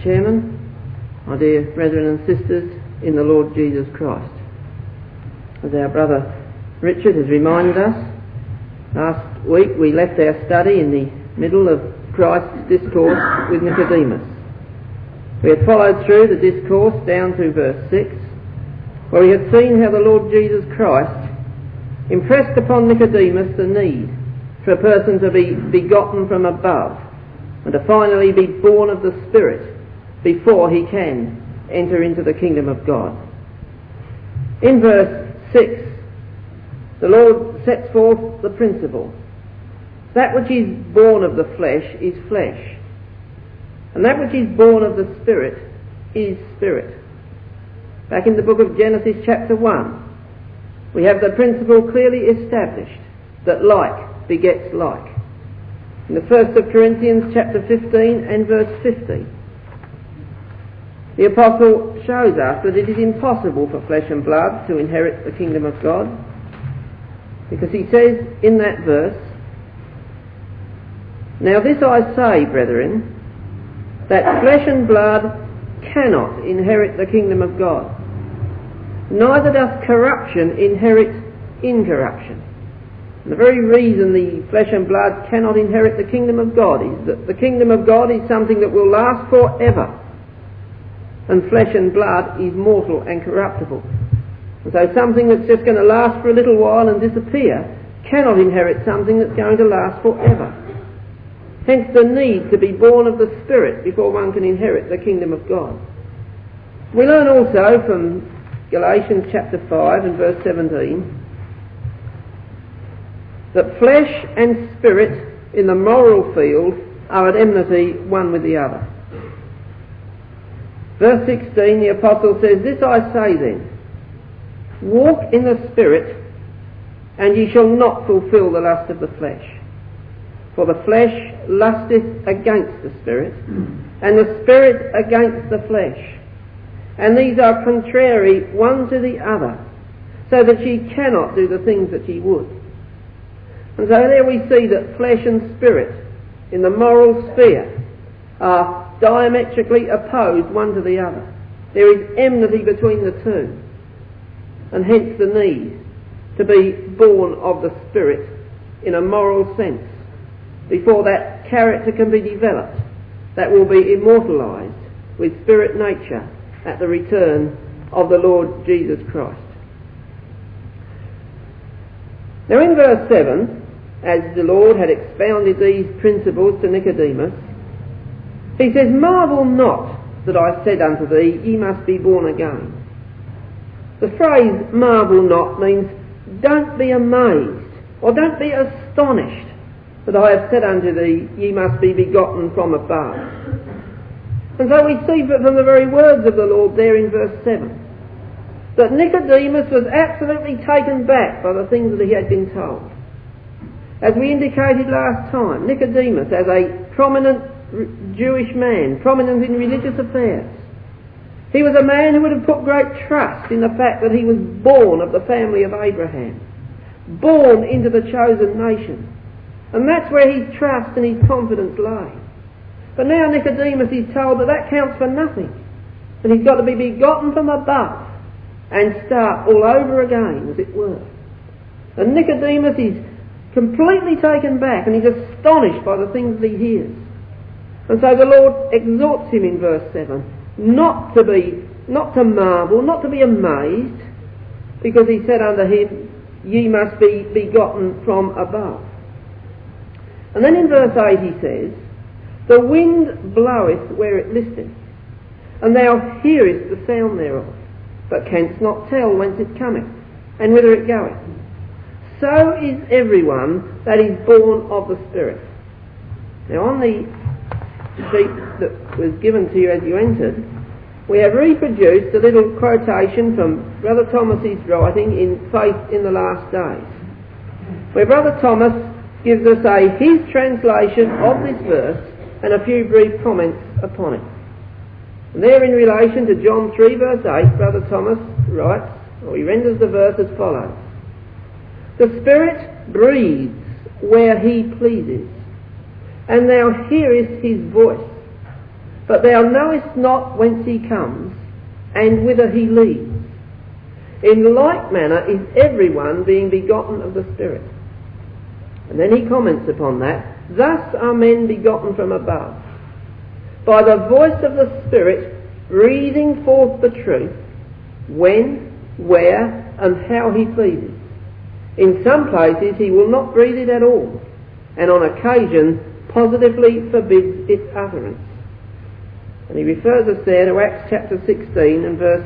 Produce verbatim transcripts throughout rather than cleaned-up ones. Mister Chairman, my dear brethren and sisters in the Lord Jesus Christ. As our brother Richard has reminded us, last week we left our study in the middle of Christ's discourse with Nicodemus. We had followed through the discourse down to verse six, where we had seen how the Lord Jesus Christ impressed upon Nicodemus the need for a person to be begotten from above and to finally be born of the Spirit before he can enter into the kingdom of God. In verse six, the Lord sets forth the principle. That which is born of the flesh is flesh, and that which is born of the Spirit is spirit. Back in the book of Genesis chapter one, we have the principle clearly established that like begets like. In the first of Corinthians chapter fifteen and verse fifty, the apostle shows us that it is impossible for flesh and blood to inherit the kingdom of God, because he says in that verse, "Now this I say, brethren, that flesh and blood cannot inherit the kingdom of God, neither does corruption inherit incorruption." And the very reason the flesh and blood cannot inherit the kingdom of God is that the kingdom of God is something that will last forever, and flesh and blood is mortal and corruptible. And so something that's just going to last for a little while and disappear cannot inherit something that's going to last forever. Hence the need to be born of the Spirit before one can inherit the kingdom of God. We learn also from Galatians chapter five and verse seventeen that flesh and spirit in the moral field are at enmity one with the other. Verse sixteen, the apostle says, "This I say then, walk in the Spirit, and ye shall not fulfil the lust of the flesh. For the flesh lusteth against the Spirit, and the Spirit against the flesh. And these are contrary one to the other, so that ye cannot do the things that ye would." And so there we see that flesh and spirit in the moral sphere are diametrically opposed one to the other. There is enmity between the two, and hence the need to be born of the Spirit in a moral sense before that character can be developed that will be immortalised with spirit nature at the return of the Lord Jesus Christ. Now in verse seven, as the Lord had expounded these principles to Nicodemus, he says, "Marvel not that I said unto thee, ye must be born again." The phrase "marvel not" means don't be amazed or don't be astonished that I have said unto thee, ye must be begotten from above. And so we see from the very words of the Lord there in verse seven that Nicodemus was absolutely taken back by the things that he had been told. As we indicated last time, Nicodemus, as a prominent Jewish man, prominent in religious affairs, he was a man who would have put great trust in the fact that he was born of the family of Abraham, born into the chosen nation, and that's where his trust and his confidence lay. But now Nicodemus is told that that counts for nothing, and he's got to be begotten from above and start all over again, as it were. And Nicodemus is completely taken back, and he's astonished by the things that he hears. And so the Lord exhorts him in verse seven not to be, not to marvel, not to be amazed, because he said unto him, "Ye must be begotten from above." And then in verse eight he says, "The wind bloweth where it listeth, and thou hearest the sound thereof, but canst not tell whence it cometh, and whither it goeth. So is everyone that is born of the Spirit." Now on the sheet that was given to you as you entered, we have reproduced a little quotation from Brother Thomas's writing in Faith in the Last Days, where Brother Thomas gives us a his translation of this verse and a few brief comments upon it. And there, in relation to John three verse eight, Brother Thomas writes, or he renders the verse as follows: "The Spirit breathes where he pleases, and thou hearest his voice, But thou knowest not whence he comes and whither he leads. In like manner is everyone being begotten of the Spirit. And then he comments upon that. Thus are men begotten from above, by the voice of the Spirit breathing forth the truth, when, where and how he pleases. In some places he will not breathe it at all, and on occasion positively forbids its utterance. And he refers us there to Acts chapter sixteen and verse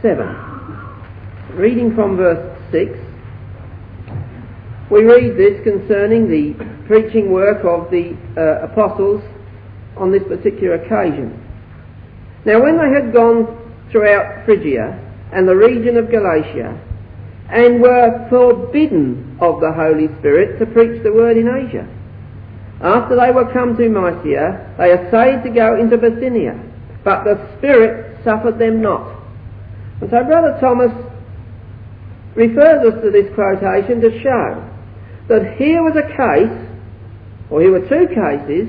seven. Reading from verse six, we read this concerning the preaching work of the uh, apostles on this particular occasion. Now when they had gone throughout Phrygia and the region of Galatia, and were forbidden of the Holy Spirit to preach the word in Asia, after they were come to Mysia, they essayed to go into Bithynia, but the Spirit suffered them not. And so Brother Thomas refers us to this quotation to show that here was a case, or here were two cases,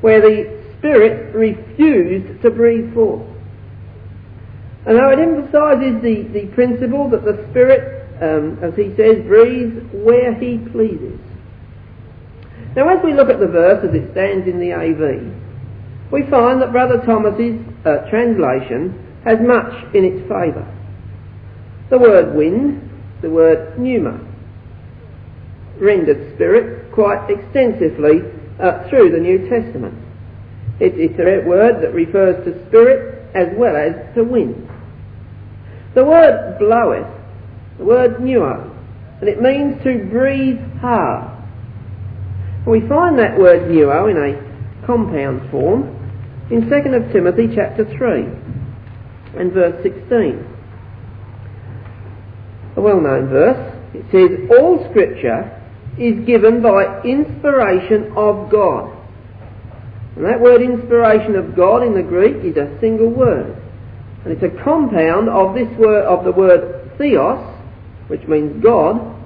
where the Spirit refused to breathe forth. And now it emphasises the, the principle that the Spirit, um, as he says, breathes where he pleases. Now as we look at the verse as it stands in the A V, we find that Brother Thomas's uh, translation has much in its favour. The word wind, the word pneuma, rendered Spirit quite extensively uh, through the New Testament. It, it's a word that refers to Spirit as well as to wind. The word bloweth, the word pneuo, and it means to breathe hard. We find that word pneuo in a compound form in Second Timothy chapter three and verse sixteen. A well-known verse. It says, all scripture is given by inspiration of God. And that word inspiration of God in the Greek is a single word. And it's a compound of this word, of the word theos, which means God,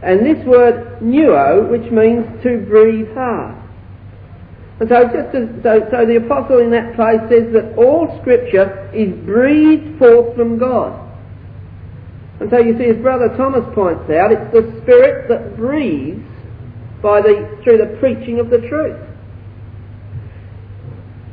and this word pneuo, which means to breathe hard. And so, just as, so, so the apostle in that place says that all scripture is breathed forth from God. And so you see, as Brother Thomas points out, it's the Spirit that breathes by the through the preaching of the truth.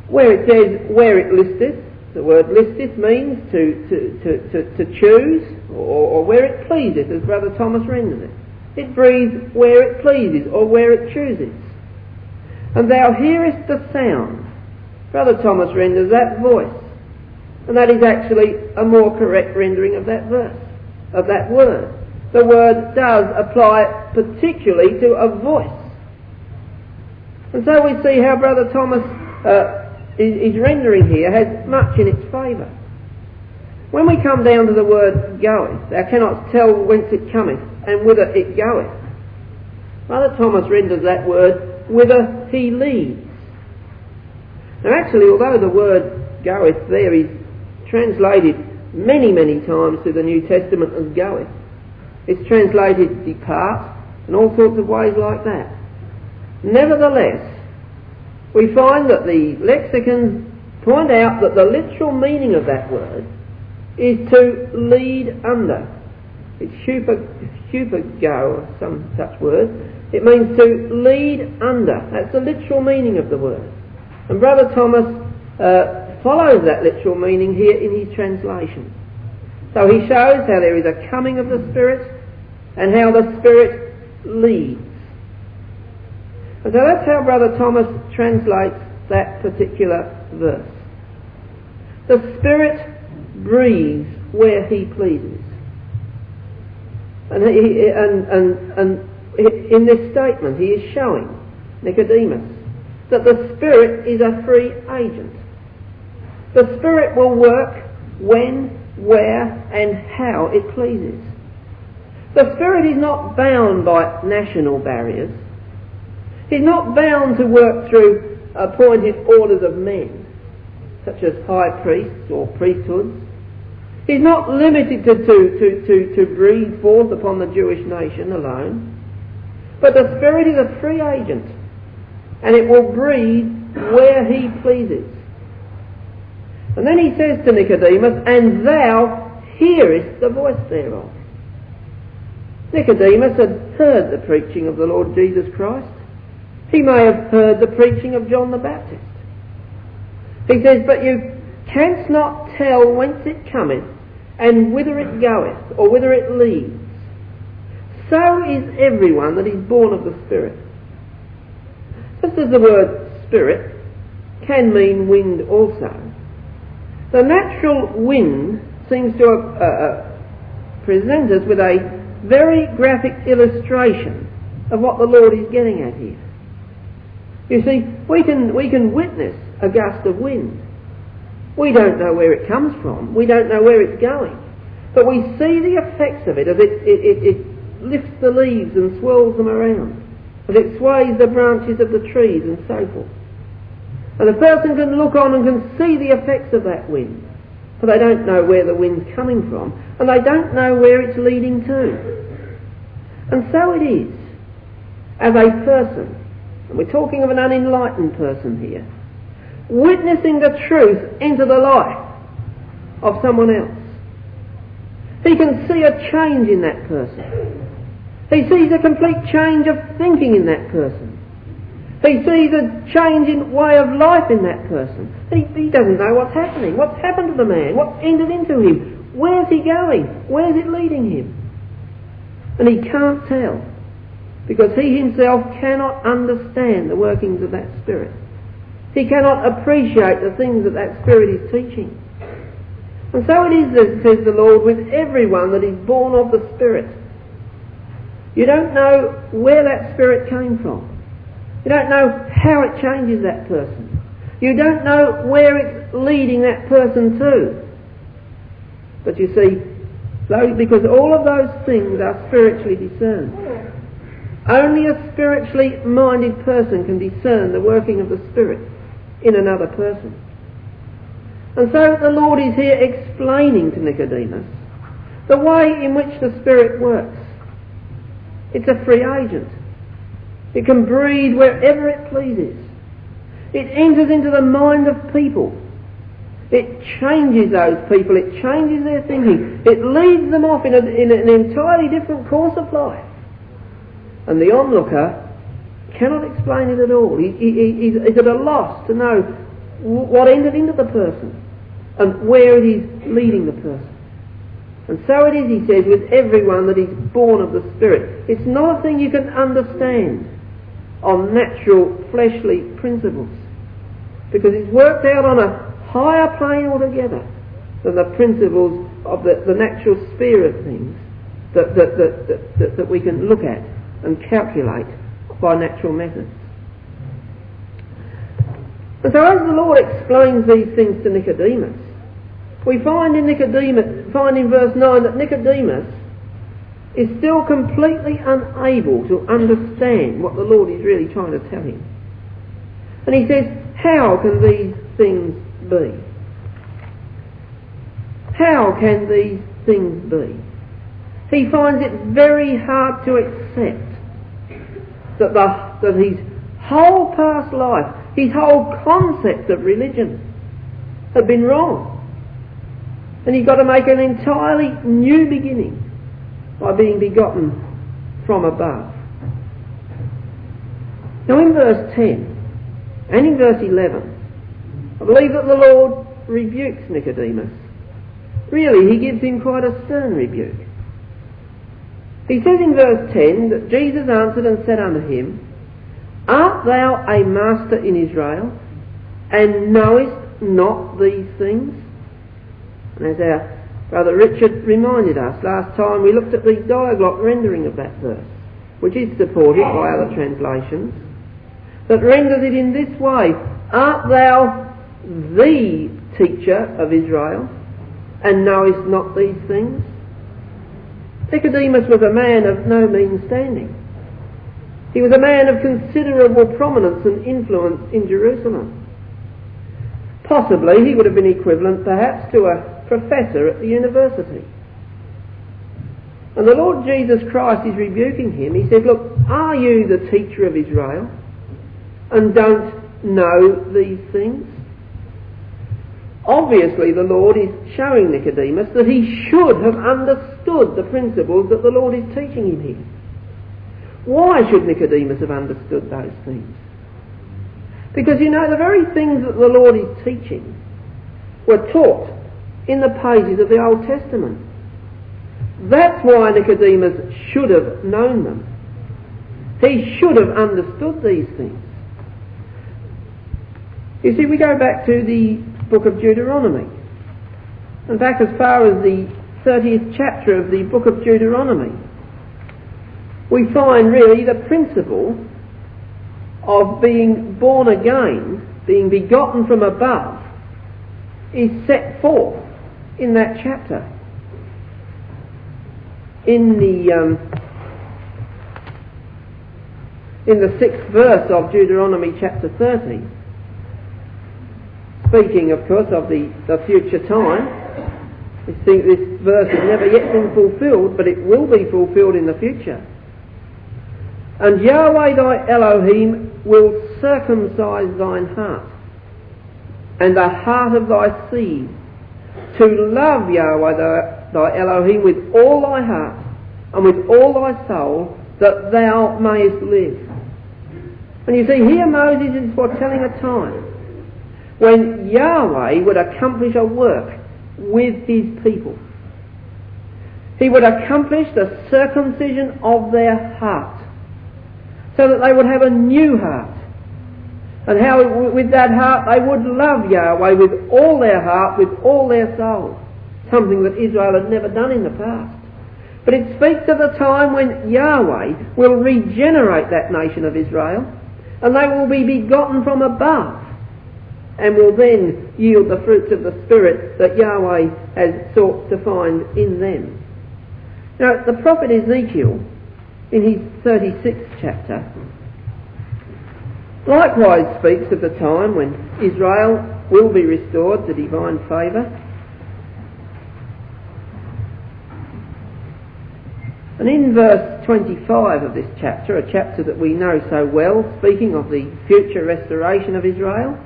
Where it says, where it listeth, the word listeth means to, to, to, to, to choose, or, or where it pleaseth, as Brother Thomas renders it. It breathes where it pleases or where it chooses. And thou hearest the sound. Brother Thomas renders that voice. And that is actually a more correct rendering of that verse, of that word. The word does apply particularly to a voice. And so we see how Brother Thomas uh, is, is rendering here has much in its favour. When we come down to the word goeth, thou cannot tell whence it cometh and whither it goeth. Brother Thomas renders that word whither he leads. Now actually, although the word goeth there is translated many, many times through the New Testament as goeth, it's translated depart and all sorts of ways like that. Nevertheless, we find that the lexicons point out that the literal meaning of that word is to lead under. It's hupergo or some such word. It means to lead under. That's the literal meaning of the word. And Brother Thomas uh, follows that literal meaning here in his translation. So he shows how there is a coming of the Spirit and how the Spirit leads. And so that's how Brother Thomas translates that particular verse. The Spirit breathes where he pleases. And, he, and, and, and in this statement he is showing Nicodemus that the Spirit is a free agent. The Spirit will work when, where and how it pleases. The Spirit is not bound by national barriers. He's not bound to work through appointed orders of men, such as high priests or priesthoods. He's not limited to, to, to, to, to breathe forth upon the Jewish nation alone. But the Spirit is a free agent, and it will breathe where he pleases. And then he says to Nicodemus, and thou hearest the voice thereof. Nicodemus had heard the preaching of the Lord Jesus Christ. He may have heard the preaching of John the Baptist. He says, but you canst not tell whence it cometh, and whither it goeth, or whither it leads. So is everyone that is born of the Spirit. Just as the word spirit can mean wind also, the natural wind seems to uh, uh, present us with a very graphic illustration of what the Lord is getting at here. You see, we can, we can witness a gust of wind. We don't know where it comes from. We don't know where it's going. But we see the effects of it as it, it, it, it lifts the leaves and swirls them around, as it sways the branches of the trees and so forth. And the person can look on and can see the effects of that wind, but they don't know where the wind's coming from, and they don't know where it's leading to. And so it is, as a person, and we're talking of an unenlightened person here, witnessing the truth into the life of someone else. He can see a change in that person. He sees a complete change of thinking in that person. He sees a change in way of life in that person. He, he doesn't know what's happening. What's happened to the man? What's entered into him? Where's he going? Where's it leading him? And he can't tell, because he himself cannot understand the workings of that spirit. He cannot appreciate the things that that spirit is teaching. And so it is, that, says the Lord, with everyone that is born of the Spirit. You don't know where that Spirit came from. You don't know how it changes that person. You don't know where it's leading that person to. But you see, those, because all of those things are spiritually discerned. Only a spiritually minded person can discern the working of the Spirit in another person. And so the Lord is here explaining to Nicodemus the way in which the Spirit works. It's a free agent. It can breathe wherever it pleases. It enters into the mind of people. It changes those people. It changes their thinking. It leads them off in, a, in an entirely different course of life. And the onlooker cannot explain it at all. He, he, he's, he's at a loss to know what entered into the person and where it is leading the person. And so it is, he says, with everyone that is born of the Spirit. It's not a thing you can understand on natural fleshly principles, because it's worked out on a higher plane altogether than the principles of the, the natural sphere of things that, that, that, that, that, that we can look at and calculate by natural methods. And so as the Lord explains these things to Nicodemus, we find in Nicodemus, find in verse nine that Nicodemus is still completely unable to understand what the Lord is really trying to tell him. And he says, how can these things be? How can these things be? He finds it very hard to accept that, the, that his whole past life, his whole concept of religion had been wrong. And you've got to make an entirely new beginning by being begotten from above. Now in verse ten and in verse eleven, I believe that the Lord rebukes Nicodemus. Really, he gives him quite a stern rebuke. He says in verse ten that Jesus answered and said unto him, art thou a master in Israel, and knowest not these things? And as our brother Richard reminded us last time, we looked at the Diaglott rendering of that verse, which is supported by other translations, that renders it in this way, art thou the teacher of Israel, and knowest not these things? Nicodemus was a man of no mean standing. He was a man of considerable prominence and influence in Jerusalem. Possibly he would have been equivalent perhaps to a professor at the university. And the Lord Jesus Christ is rebuking him. He said, look, are you the teacher of Israel and don't know these things? Obviously the Lord is showing Nicodemus that he should have understood the principles that the Lord is teaching him here. Why should Nicodemus have understood those things? Because, you know, the very things that the Lord is teaching were taught in the pages of the Old Testament. That's why Nicodemus should have known them. He should have understood these things. You see, we go back to the book of Deuteronomy, and back as far as the thirtieth chapter of the book of Deuteronomy, we find really the principle of being born again, being begotten from above, is set forth in that chapter. In the um, in the sixth verse of Deuteronomy chapter thirty, speaking, of course, of the, the future time, you see, this verse has never yet been fulfilled, but it will be fulfilled in the future. And Yahweh thy Elohim will circumcise thine heart and the heart of thy seed, to love Yahweh thy, thy Elohim with all thy heart and with all thy soul, that thou mayest live. And you see, here Moses is foretelling a time when Yahweh would accomplish a work with his people. He would accomplish the circumcision of their heart, so that they would have a new heart. And how with that heart they would love Yahweh with all their heart, with all their soul, something that Israel had never done in the past. But it speaks of the time when Yahweh will regenerate that nation of Israel, and they will be begotten from above, and will then yield the fruits of the Spirit that Yahweh has sought to find in them. Now, the prophet Ezekiel, in his thirty-sixth chapter, likewise speaks of the time when Israel will be restored to divine favour. And in verse twenty-five of this chapter, a chapter that we know so well, speaking of the future restoration of Israel,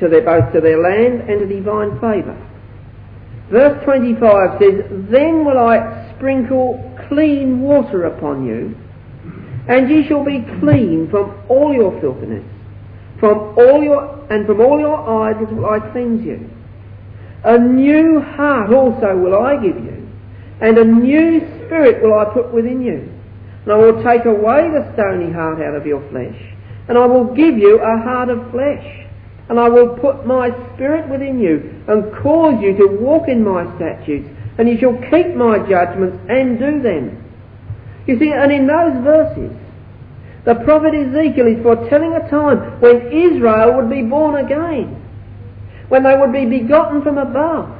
to their, both to their land and to divine favour. Verse twenty-five says, "Then will I sprinkle clean water upon you, and ye shall be clean from all your filthiness, from all your and from all your idols will I cleanse you. A new heart also will I give you, and a new spirit will I put within you. And I will take away the stony heart out of your flesh, and I will give you a heart of flesh. And I will put my spirit within you, and cause you to walk in my statutes, and you shall keep my judgments and do them." You see, and in those verses, the prophet Ezekiel is foretelling a time when Israel would be born again, when they would be begotten from above,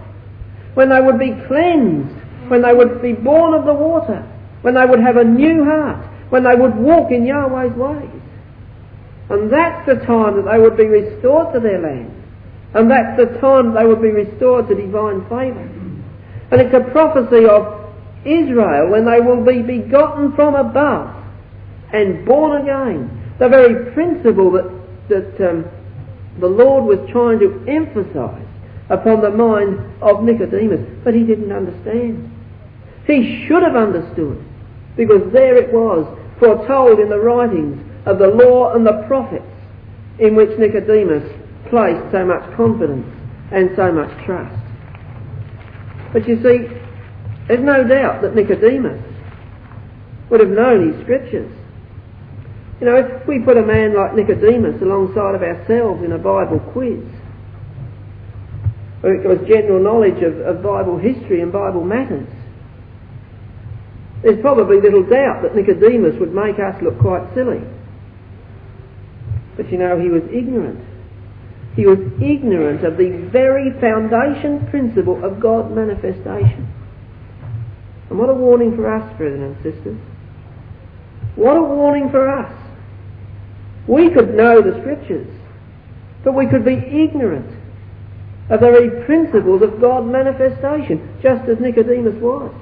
when they would be cleansed, when they would be born of the water, when they would have a new heart, when they would walk in Yahweh's ways. And that's the time that they would be restored to their land. And that's the time that they would be restored to divine favour. And it's a prophecy of Israel when they will be begotten from above and born again. The very principle that, that um, the Lord was trying to emphasise upon the mind of Nicodemus, but he didn't understand. He should have understood, because there it was, foretold in the writings of the law and the prophets, in which Nicodemus placed so much confidence and so much trust. But you see, there's no doubt that Nicodemus would have known his scriptures. You know, if we put a man like Nicodemus alongside of ourselves in a Bible quiz, where it was general knowledge of, of Bible history and Bible matters, there's probably little doubt that Nicodemus would make us look quite silly. But you know, he was ignorant. He was ignorant of the very foundation principle of God manifestation. And what a warning for us, brethren and sisters. What a warning for us. We could know the scriptures, but we could be ignorant of the very principles of God manifestation, just as Nicodemus was.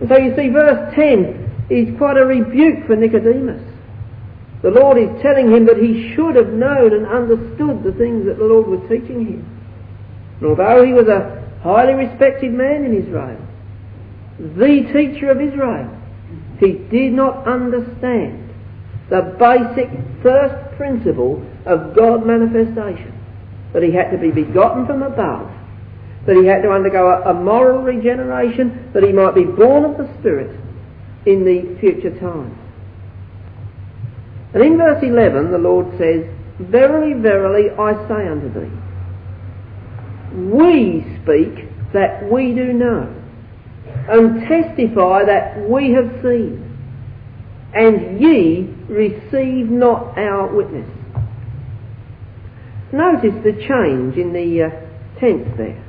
And so you see, verse ten is quite a rebuke for Nicodemus. The Lord is telling him that he should have known and understood the things that the Lord was teaching him. And although he was a highly respected man in Israel, the teacher of Israel, he did not understand the basic first principle of God manifestation, that he had to be begotten from above, that he had to undergo a, a moral regeneration, that he might be born of the Spirit in the future times. And in verse eleven the Lord says, "Verily, verily, I say unto thee, we speak that we do know, and testify that we have seen, and ye receive not our witness." Notice the change in the uh, tense there.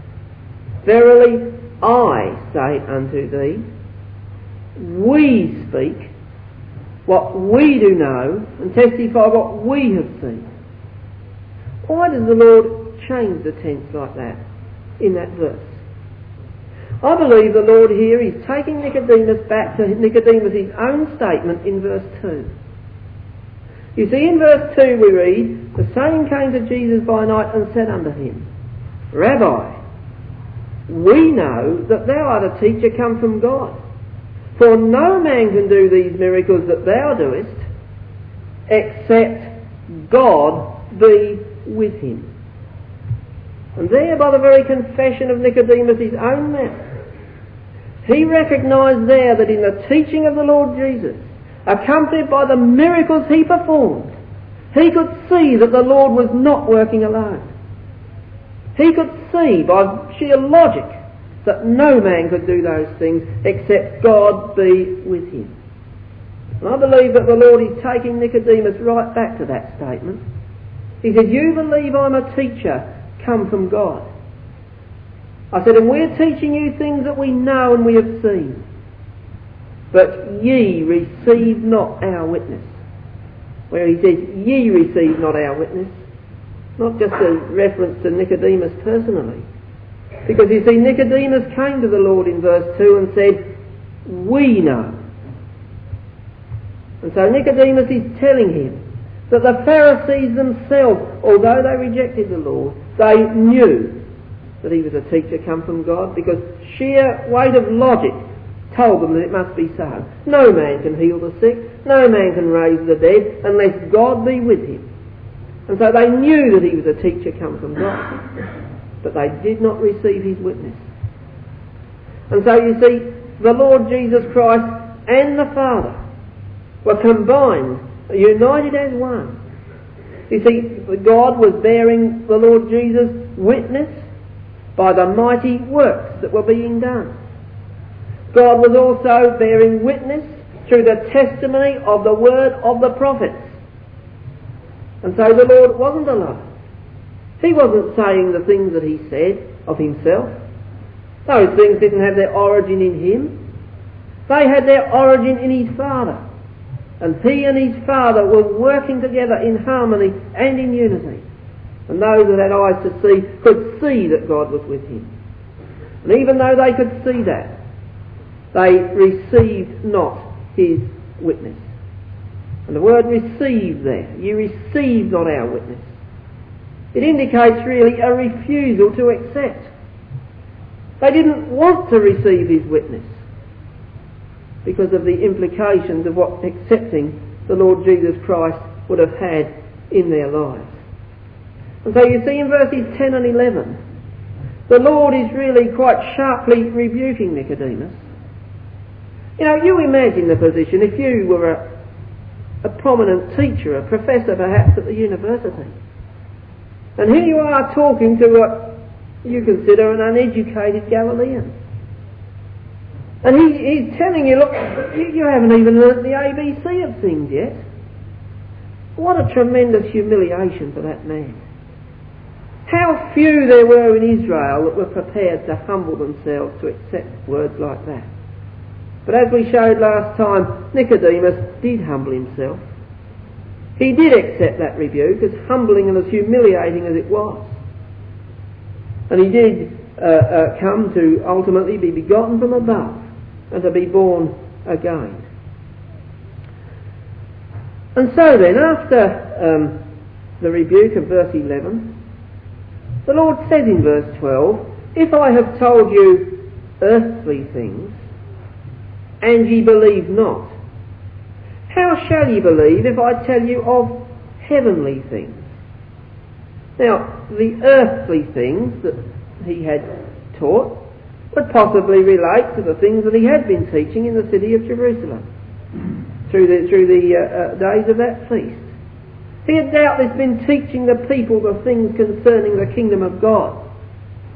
Verily, I say unto thee, we speak what we do know and testify what we have seen. Why does the Lord change the tense like that in that verse? I believe the Lord here is taking Nicodemus back to Nicodemus' own statement in verse two. You see, in verse two we read, "The same came to Jesus by night and said unto him, Rabbi, we know that thou art a teacher come from God. For no man can do these miracles that thou doest, except God be with him." And there, by the very confession of Nicodemus, his own mouth, he recognised there that in the teaching of the Lord Jesus, accompanied by the miracles he performed, he could see that the Lord was not working alone. He could see by sheer logic that no man could do those things except God be with him. And I believe that the Lord is taking Nicodemus right back to that statement. He said, "You believe I'm a teacher come from God. I said, and we're teaching you things that we know and we have seen. But ye receive not our witness." Where he says, "Ye receive not our witness," not just a reference to Nicodemus personally. Because you see, Nicodemus came to the Lord in verse two and said, "We know." And so Nicodemus is telling him that the Pharisees themselves, although they rejected the Lord, they knew that he was a teacher come from God, because sheer weight of logic told them that it must be so. No man can heal the sick, no man can raise the dead, unless God be with him. And so they knew that he was a teacher come from God, but they did not receive his witness. And so you see, the Lord Jesus Christ and the Father were combined, united as one. You see, God was bearing the Lord Jesus witness by the mighty works that were being done. God was also bearing witness through the testimony of the word of the prophets. And so the Lord wasn't alone. He wasn't saying the things that he said of himself. Those things didn't have their origin in him. They had their origin in his Father. And he and his Father were working together in harmony and in unity. And those that had eyes to see could see that God was with him. And even though they could see that, they received not his witness. And the word "receive" there, "you receive not our witness," it indicates really a refusal to accept. They didn't want to receive his witness because of the implications of what accepting the Lord Jesus Christ would have had in their lives. And so you see in verses ten and eleven, the Lord is really quite sharply rebuking Nicodemus. You know, you imagine the position if you were a, a prominent teacher, a professor perhaps at the university. And here you are talking to what you consider an uneducated Galilean. And he, he's telling you, look, you, you haven't even learnt the A B C of things yet. What a tremendous humiliation for that man. How few there were in Israel that were prepared to humble themselves to accept words like that. But as we showed last time, Nicodemus did humble himself. He did accept that rebuke, as humbling and as humiliating as it was. And he did uh, uh, come to ultimately be begotten from above and to be born again. And so then, after um, the rebuke of verse eleven, the Lord said in verse twelve, "If I have told you earthly things, and ye believe not, how shall ye believe if I tell you of heavenly things?" Now, the earthly things that he had taught would possibly relate to the things that he had been teaching in the city of Jerusalem through the, through the uh, uh, days of that feast. He had doubtless been teaching the people the things concerning the kingdom of God.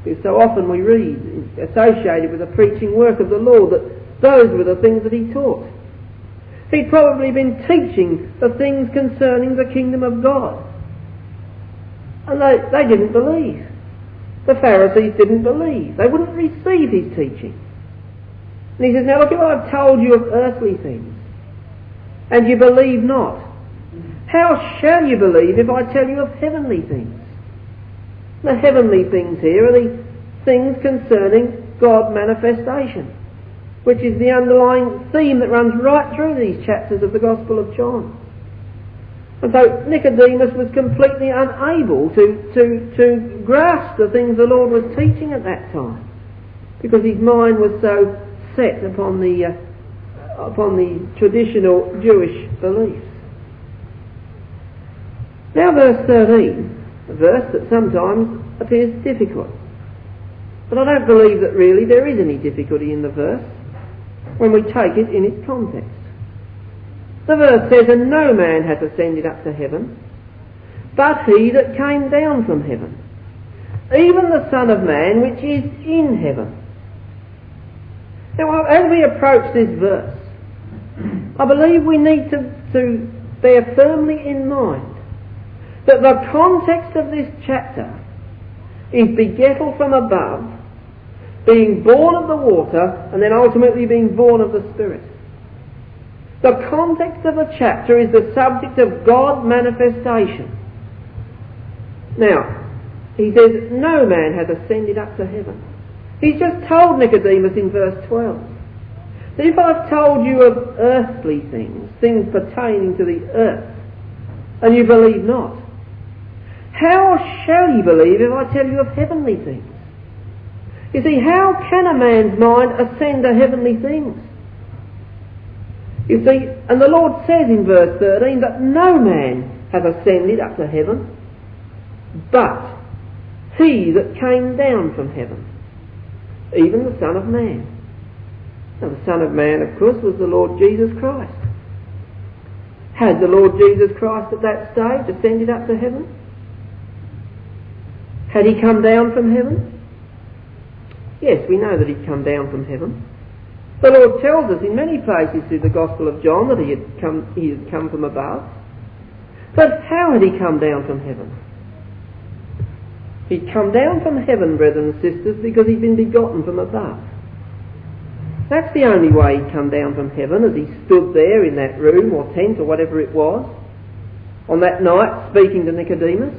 Because so often we read, associated with the preaching work of the Lord, that those were the things that he taught. He'd probably been teaching the things concerning the kingdom of God. And they, they didn't believe. The Pharisees didn't believe. They wouldn't receive his teaching. And he says, "Now look at what I've told you of earthly things, and you believe not. How shall you believe if I tell you of heavenly things?" The heavenly things here are the things concerning God manifestation, which is the underlying theme that runs right through these chapters of the Gospel of John. And so Nicodemus was completely unable to, to, to grasp the things the Lord was teaching at that time, because his mind was so set upon the, uh, upon the traditional Jewish beliefs. Now verse thirteen. A verse that sometimes appears difficult. But I don't believe that really there is any difficulty in the verse when we take it in its context. The verse says, "And no man hath ascended up to heaven, but he that came down from heaven, even the Son of Man which is in heaven." Now, as we approach this verse, I believe we need to, to bear firmly in mind that the context of this chapter is begettal from above, being born of the water, and then ultimately being born of the Spirit. The context of the chapter is the subject of God manifestation. Now, he says, "No man hath ascended up to heaven." He's just told Nicodemus in verse twelve that if I've told you of earthly things, things pertaining to the earth, and you believe not, how shall you believe if I tell you of heavenly things? You see, how can a man's mind ascend to heavenly things? You see, and the Lord says in verse thirteen that no man hath ascended up to heaven, but he that came down from heaven, even the Son of Man. Now the Son of Man, of course, was the Lord Jesus Christ. Had the Lord Jesus Christ at that stage ascended up to heaven? Had he come down from heaven? Yes, we know that he'd come down from heaven. The Lord tells us in many places through the Gospel of John that he had come, he had come from above. But how had he come down from heaven? He'd come down from heaven, brethren and sisters, because he'd been begotten from above. That's the only way he'd come down from heaven, as he stood there in that room or tent or whatever it was on that night speaking to Nicodemus.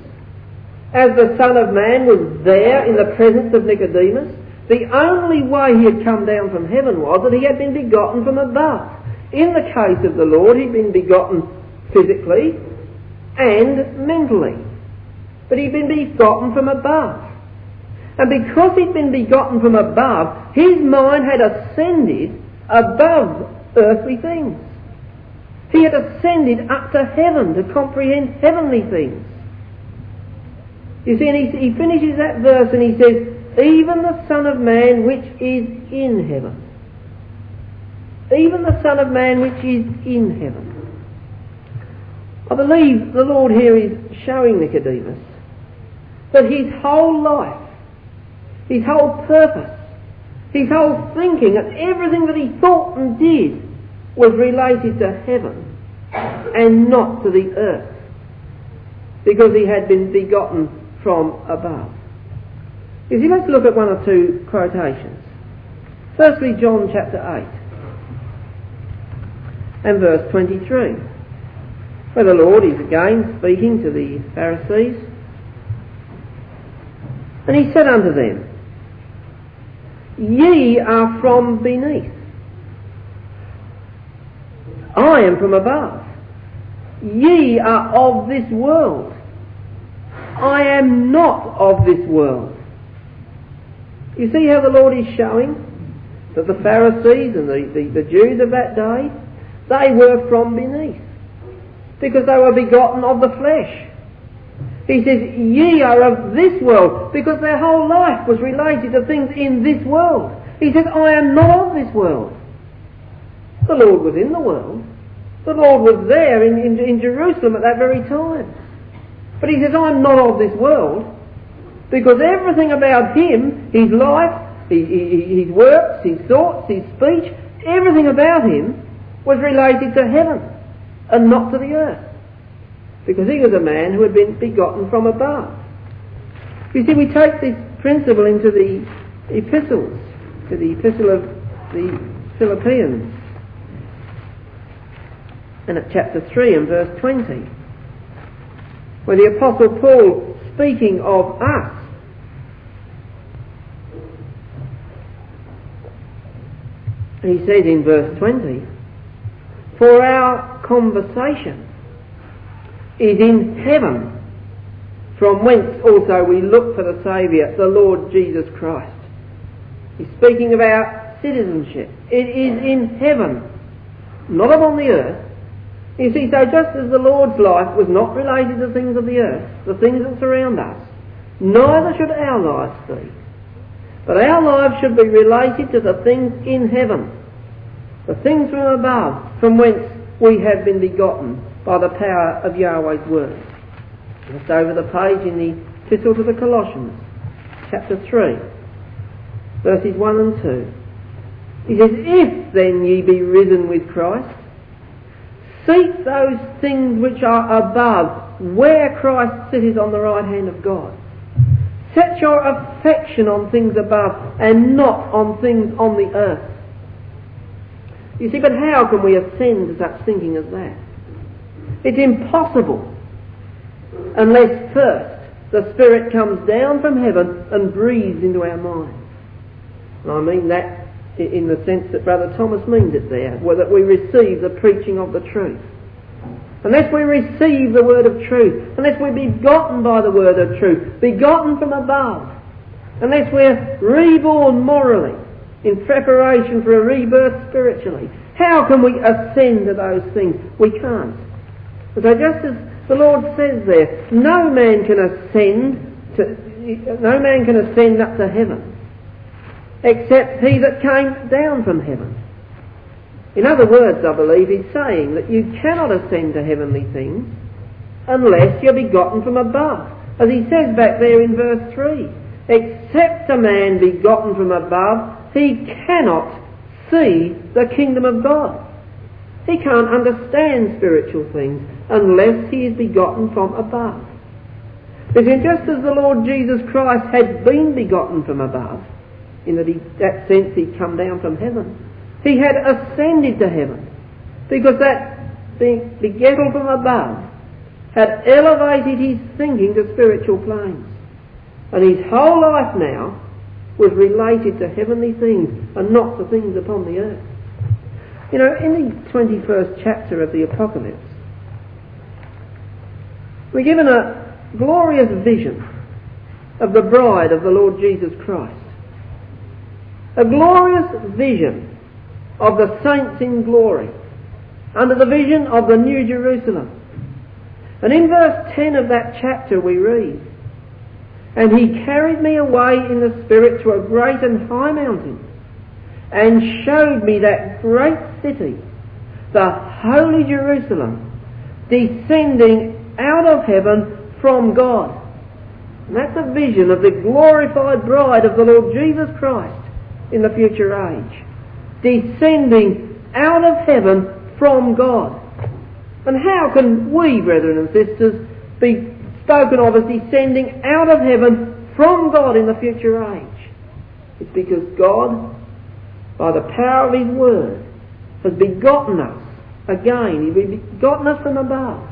As the Son of Man was there in the presence of Nicodemus, the only way he had come down from heaven was that he had been begotten from above. In the case of the Lord, he'd been begotten physically and mentally. But he'd been begotten from above. And because he'd been begotten from above, his mind had ascended above earthly things. He had ascended up to heaven to comprehend heavenly things. You see, and he, he finishes that verse and he says, "Even the Son of Man which is in heaven." Even the Son of Man which is in heaven. I believe the Lord here is showing Nicodemus that his whole life, his whole purpose, his whole thinking, and everything that he thought and did was related to heaven and not to the earth, because he had been begotten from above. You see, let's look at one or two quotations. Firstly, John chapter eight and verse twenty-three, where the Lord is again speaking to the Pharisees. "And he said unto them, Ye are from beneath, I am from above. Ye are of this world. I am not of this world. You see how the Lord is showing that the Pharisees and the, the, the Jews of that day, they were from beneath, because they were begotten of the flesh. He says, ye are of this world, because their whole life was related to things in this world. He says, I am not of this world. The Lord was in the world. The Lord was there in, in, in Jerusalem at that very time. But he says, I'm not of this world, because everything about him, his life, his, his, his works, his thoughts, his speech, everything about him was related to heaven and not to the earth, because he was a man who had been begotten from above. You see, we take this principle into the epistles, to the epistle of the Philippians, and at chapter three and verse twenty, where the Apostle Paul, speaking of us, he says in verse twenty, for our conversation is in heaven, from whence also we look for the Saviour, the Lord Jesus Christ. He's speaking about citizenship. It is in heaven, not upon the earth. You see, so just as the Lord's life was not related to things of the earth, the things that surround us, neither should our lives be. But our lives should be related to the things in heaven, the things from above, from whence we have been begotten by the power of Yahweh's word. Just over the page in the Epistle to the Colossians, chapter three, verses one and two. He says, if then ye be risen with Christ, seek those things which are above, where Christ sitteth on the right hand of God. Set your affection on things above, and not on things on the earth. You see, but how can we ascend to such thinking as that? It's impossible unless first the Spirit comes down from heaven and breathes into our minds. And I mean that in the sense that Brother Thomas means it there, where that we receive the preaching of the truth. Unless we receive the word of truth, unless we're begotten by the word of truth, begotten from above, unless we're reborn morally in preparation for a rebirth spiritually, how can we ascend to those things? We can't. So just as the Lord says there, no man can ascend to, no man can ascend up to heaven except he that came down from heaven. In other words, I believe he's saying that you cannot ascend to heavenly things unless you're begotten from above. As he says back there in verse three, except a man be begotten from above, he cannot see the kingdom of God. He can't understand spiritual things unless he is begotten from above. Because just as the Lord Jesus Christ had been begotten from above, in that, he, that sense he'd come down from heaven, he had ascended to heaven, because that being begettal from above had elevated his thinking to spiritual planes. And his whole life now was related to heavenly things and not to things upon the earth. You know, in the twenty-first chapter of the Apocalypse, we're given a glorious vision of the bride of the Lord Jesus Christ. A glorious vision of the saints in glory, under the vision of the New Jerusalem. And in verse ten of that chapter we read, and he carried me away in the Spirit to a great and high mountain, and showed me that great city, the holy Jerusalem, descending out of heaven from God. And that's a vision of the glorified bride of the Lord Jesus Christ in the future age, descending out of heaven from God. And how can we, brethren and sisters, be spoken of as descending out of heaven from God in the future age? It's because God, by the power of his word, has begotten us again. He's begotten us from above.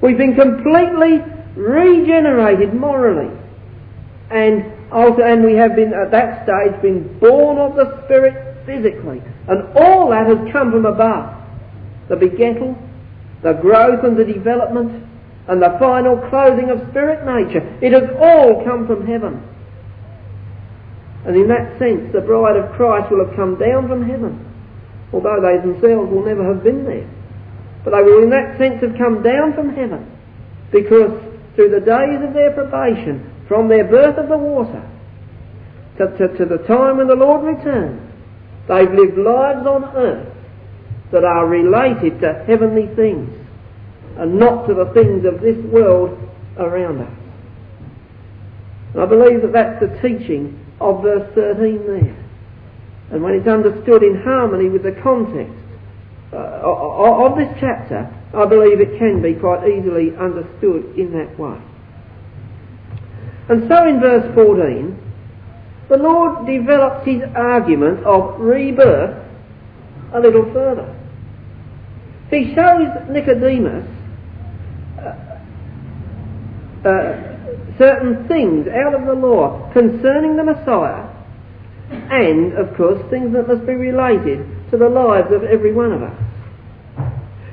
We've been completely regenerated morally, and also, and we have been at that stage been born of the Spirit physically, and all that has come from above, the begettal the growth and the development and the final clothing of spirit nature. It has all come from heaven. And in that sense, the bride of Christ will have come down from heaven, although they themselves will never have been there. But they will in that sense have come down from heaven, because through the days of their probation, from their birth of the water to, to, to the time when the Lord returns, they've lived lives on earth that are related to heavenly things and not to the things of this world around us. And I believe that that's the teaching of verse thirteen there. And when it's understood in harmony with the context uh, of this chapter, I believe it can be quite easily understood in that way. And so in verse fourteen, the Lord develops his argument of rebirth a little further. He shows Nicodemus uh, uh, certain things out of the law concerning the Messiah, and, of course, things that must be related to the lives of every one of us.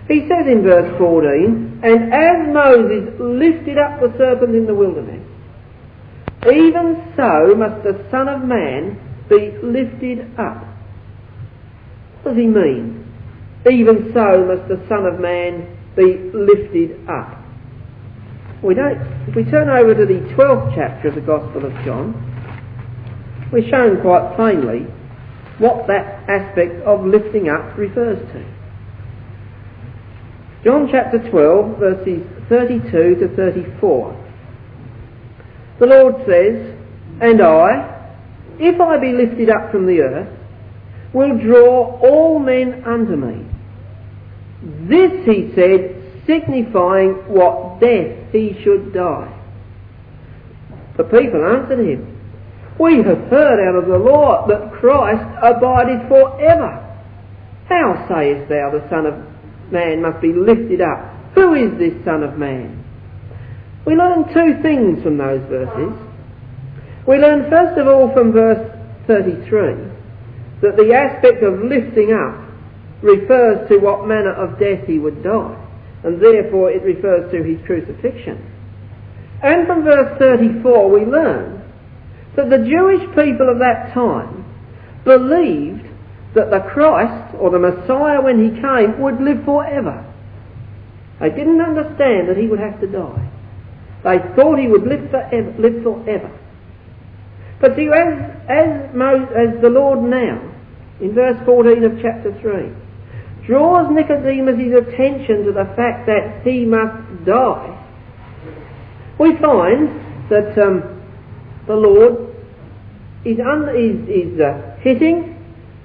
He says in verse fourteen, "And as Moses lifted up the serpent in the wilderness, even so must the Son of Man be lifted up." What does he mean? Even so must the Son of Man be lifted up. We don't, if we turn over to the twelfth chapter of the Gospel of John, we're shown quite plainly what that aspect of lifting up refers to. John chapter twelve, verses thirty-two to thirty-four. The Lord says, "And I, if I be lifted up from the earth, will draw all men unto me." This, he said, signifying what death he should die. The people answered him, "We have heard out of the law that Christ abideth for ever. How sayest thou the Son of Man must be lifted up? Who is this Son of Man?" We learn two things from those verses. We learn first of all from verse thirty-three that the aspect of lifting up refers to what manner of death he would die, and therefore it refers to his crucifixion. And from verse thirty-four we learn that the Jewish people of that time believed that the Christ, or the Messiah when he came, would live forever. They didn't understand that he would have to die. They thought he would live forever. Live forever. But see, as, as, Moses, as the Lord now, in verse fourteen of chapter three, draws Nicodemus' attention to the fact that he must die, we find that um, the Lord is, un- is, is uh, hitting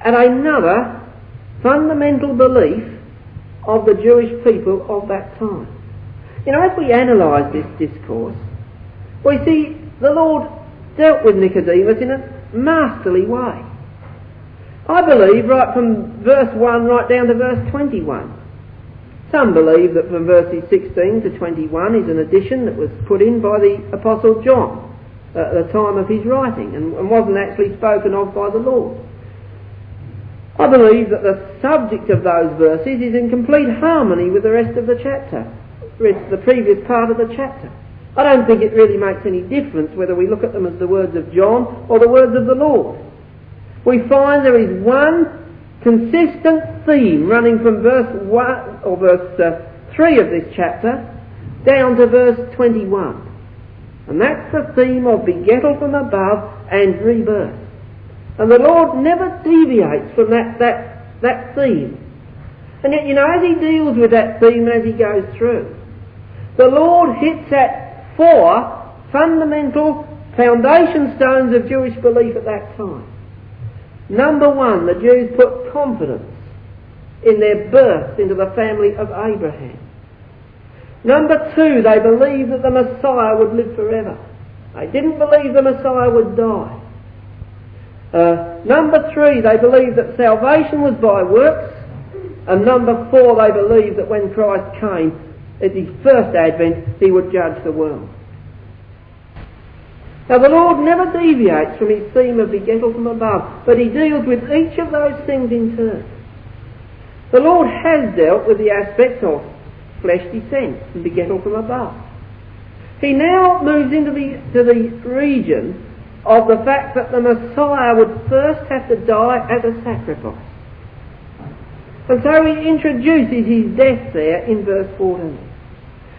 at another fundamental belief of the Jewish people of that time. You know, as we analyse this discourse, we see the Lord dealt with Nicodemus in a masterly way. I believe right from verse one right down to verse twenty-one. Some believe that from verses sixteen to twenty-one is an addition that was put in by the Apostle John at the time of his writing and wasn't actually spoken of by the Lord. I believe that the subject of those verses is in complete harmony with the rest of the chapter, the previous part of the chapter. I don't think it really makes any difference whether we look at them as the words of John or the words of the Lord. We find there is one consistent theme running from verse one or verse uh, three of this chapter down to verse twenty-one, and that's the theme of begettal from above and rebirth. And the Lord never deviates from that that that theme. And yet, you know, as he deals with that theme as he goes through, the Lord hits at four fundamental foundation stones of Jewish belief at that time. Number one, the Jews put confidence in their birth into the family of Abraham. Number two, they believed that the Messiah would live forever. They didn't believe the Messiah would die. Uh, number three, they believed that salvation was by works. And number four, they believed that when Christ came at his first advent, he would judge the world. Now, the Lord never deviates from his theme of begettal from above, but he deals with each of those things in turn. The Lord has dealt with the aspect of flesh descends and begettal from above. He now moves into the, to the region of the fact that the Messiah would first have to die as a sacrifice. And so he introduces his death there in verse fourteen.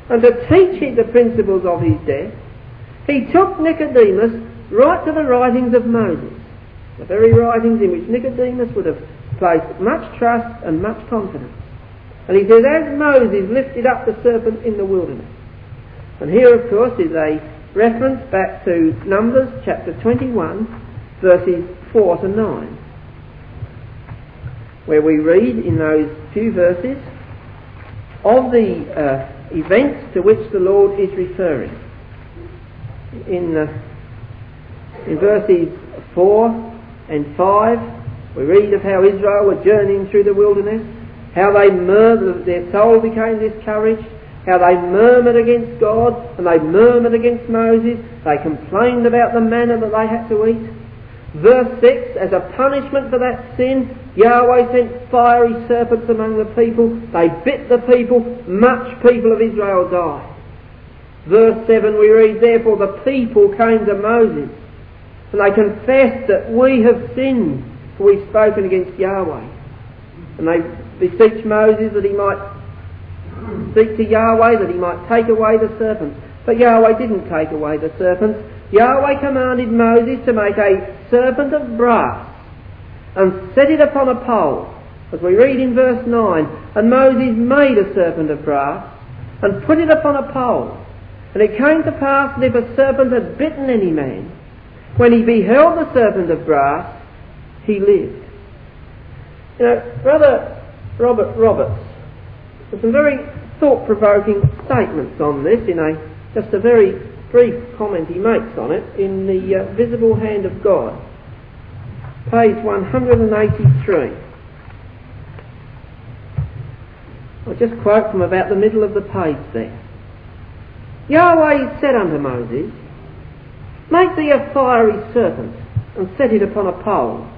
And to teach him the principles of his death, he took Nicodemus right to the writings of Moses, the very writings in which Nicodemus would have placed much trust and much confidence. And he says, as Moses lifted up the serpent in the wilderness. And here, of course, is a reference back to Numbers chapter twenty-one, verses four to nine, where we read in those few verses of the uh, events to which the Lord is referring. In, uh, in verses four and five, we read of how Israel were journeying through the wilderness, how they murmured, their soul became discouraged, how they murmured against God and they murmured against Moses. They complained about the manna that they had to eat. Verse six, as a punishment for that sin, Yahweh sent fiery serpents among the people. They bit the people. Much people of Israel died. Verse seven, we read, therefore the people came to Moses and they confessed that we have sinned, for we've spoken against Yahweh. And they beseech Moses that he might speak to Yahweh, that he might take away the serpents. But Yahweh didn't take away the serpents. Yahweh commanded Moses to make a serpent of brass and set it upon a pole, as we read in verse nine. And Moses made a serpent of brass and put it upon a pole. And it came to pass that if a serpent had bitten any man, when he beheld the serpent of brass, he lived. You know, Brother Robert Roberts, there's some very thought-provoking statements on this in a just a very brief comment he makes on it in the uh, Visible Hand of God, page one hundred eighty-three. I'll just quote from about the middle of the page there. Yahweh said unto Moses, make thee a fiery serpent and set it upon a pole.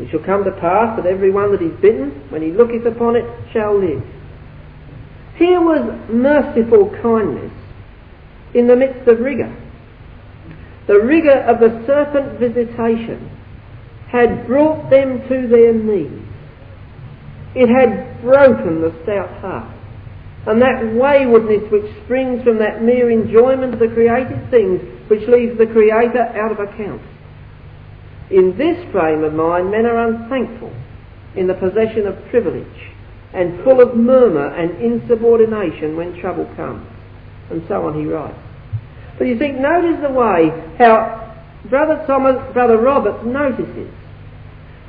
It shall come to pass that every one that is bitten, when he looketh upon it, shall live. Here was merciful kindness in the midst of rigour. The rigour of the serpent visitation had brought them to their knees. It had broken the stout heart. And that waywardness which springs from that mere enjoyment of the created things, which leaves the Creator out of account. In this frame of mind, men are unthankful in the possession of privilege, and full of murmur and insubordination when trouble comes. And so on he writes. But you think, notice the way how Brother Thomas, Brother Roberts notices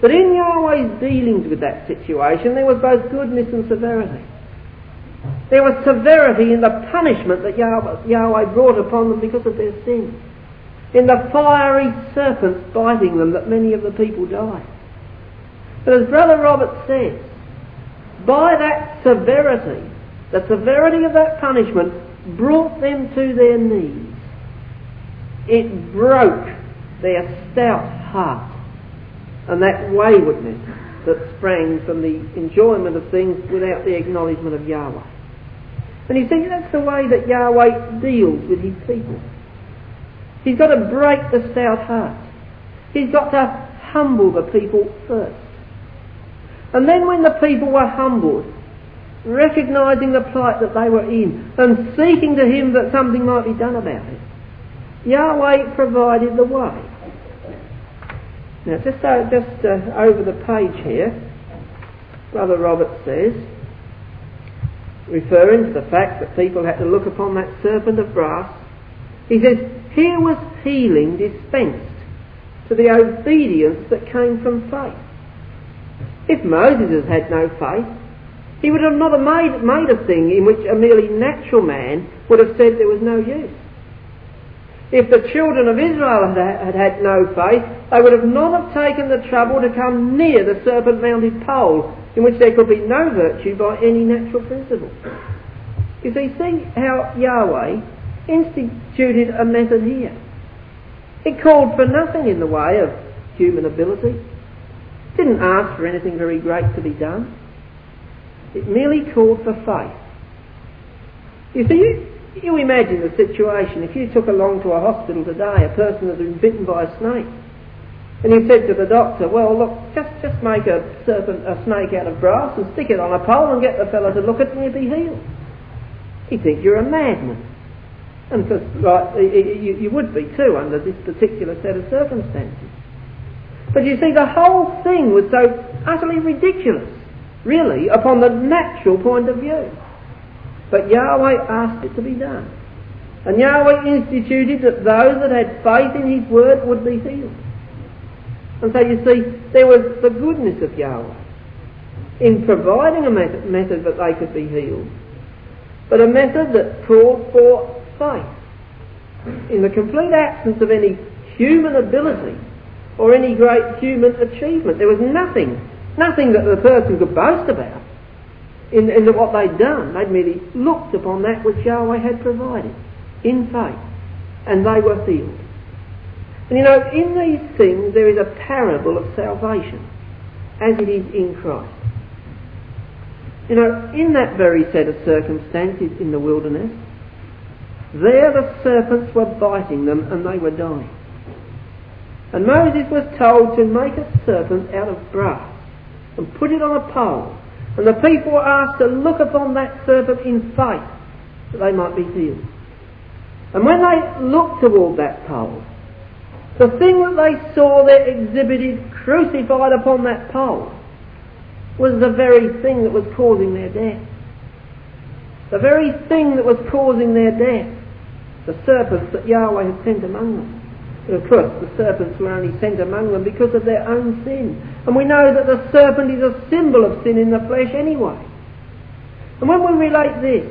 that in Yahweh's dealings with that situation there was both goodness and severity. There was severity in the punishment that Yahweh brought upon them because of their sin, in the fiery serpents biting them that many of the people died. But as Brother Roberts says, by that severity, the severity of that punishment brought them to their knees. It broke their stout heart and that waywardness that sprang from the enjoyment of things without the acknowledgement of Yahweh. And you see, that's the way that Yahweh deals with his people. He's got to break the stout heart. He's got to humble the people first. And then when the people were humbled, recognising the plight that they were in and seeking to him that something might be done about it, Yahweh provided the way. Now just, uh, just uh, over the page here, Brother Robert says, referring to the fact that people had to look upon that serpent of brass, he says, here was healing dispensed to the obedience that came from faith. If Moses had had no faith, he would have not have made, made a thing in which a merely natural man would have said there was no use. If the children of Israel had, had had no faith, they would have not have taken the trouble to come near the serpent-mounted pole in which there could be no virtue by any natural principle. You see, see how Yahweh instituted a method here. It called for nothing in the way of human ability. Didn't ask for anything very great to be done. It merely called for faith. You see, you, you imagine the situation. If you took along to a hospital today a person that had been bitten by a snake, and you said to the doctor, well, look, just, just make a serpent, a snake out of brass and stick it on a pole and get the fellow to look at it and you'll be healed. He'd think you're a madman. And for, like, you, you would be too under this particular set of circumstances. But you see, the whole thing was so utterly ridiculous, really, upon the natural point of view. But Yahweh asked it to be done. And Yahweh instituted that those that had faith in his word would be healed. And so you see, there was the goodness of Yahweh in providing a method, method that they could be healed, but a method that called for faith in the complete absence of any human ability or any great human achievement. There was nothing, nothing that the person could boast about in, in what they'd done. They'd merely looked upon that which Yahweh had provided in faith, and they were healed. And you know, in these things there is a parable of salvation, as it is in Christ. You know, in that very set of circumstances in the wilderness, there the serpents were biting them and they were dying. And Moses was told to make a serpent out of brass and put it on a pole. And the people were asked to look upon that serpent in faith that they might be healed. And when they looked toward that pole, the thing that they saw there exhibited crucified upon that pole was the very thing that was causing their death. The very thing that was causing their death, the serpents that Yahweh had sent among them. And of course, the serpents were only sent among them because of their own sin. And we know that the serpent is a symbol of sin in the flesh anyway. And when we relate this,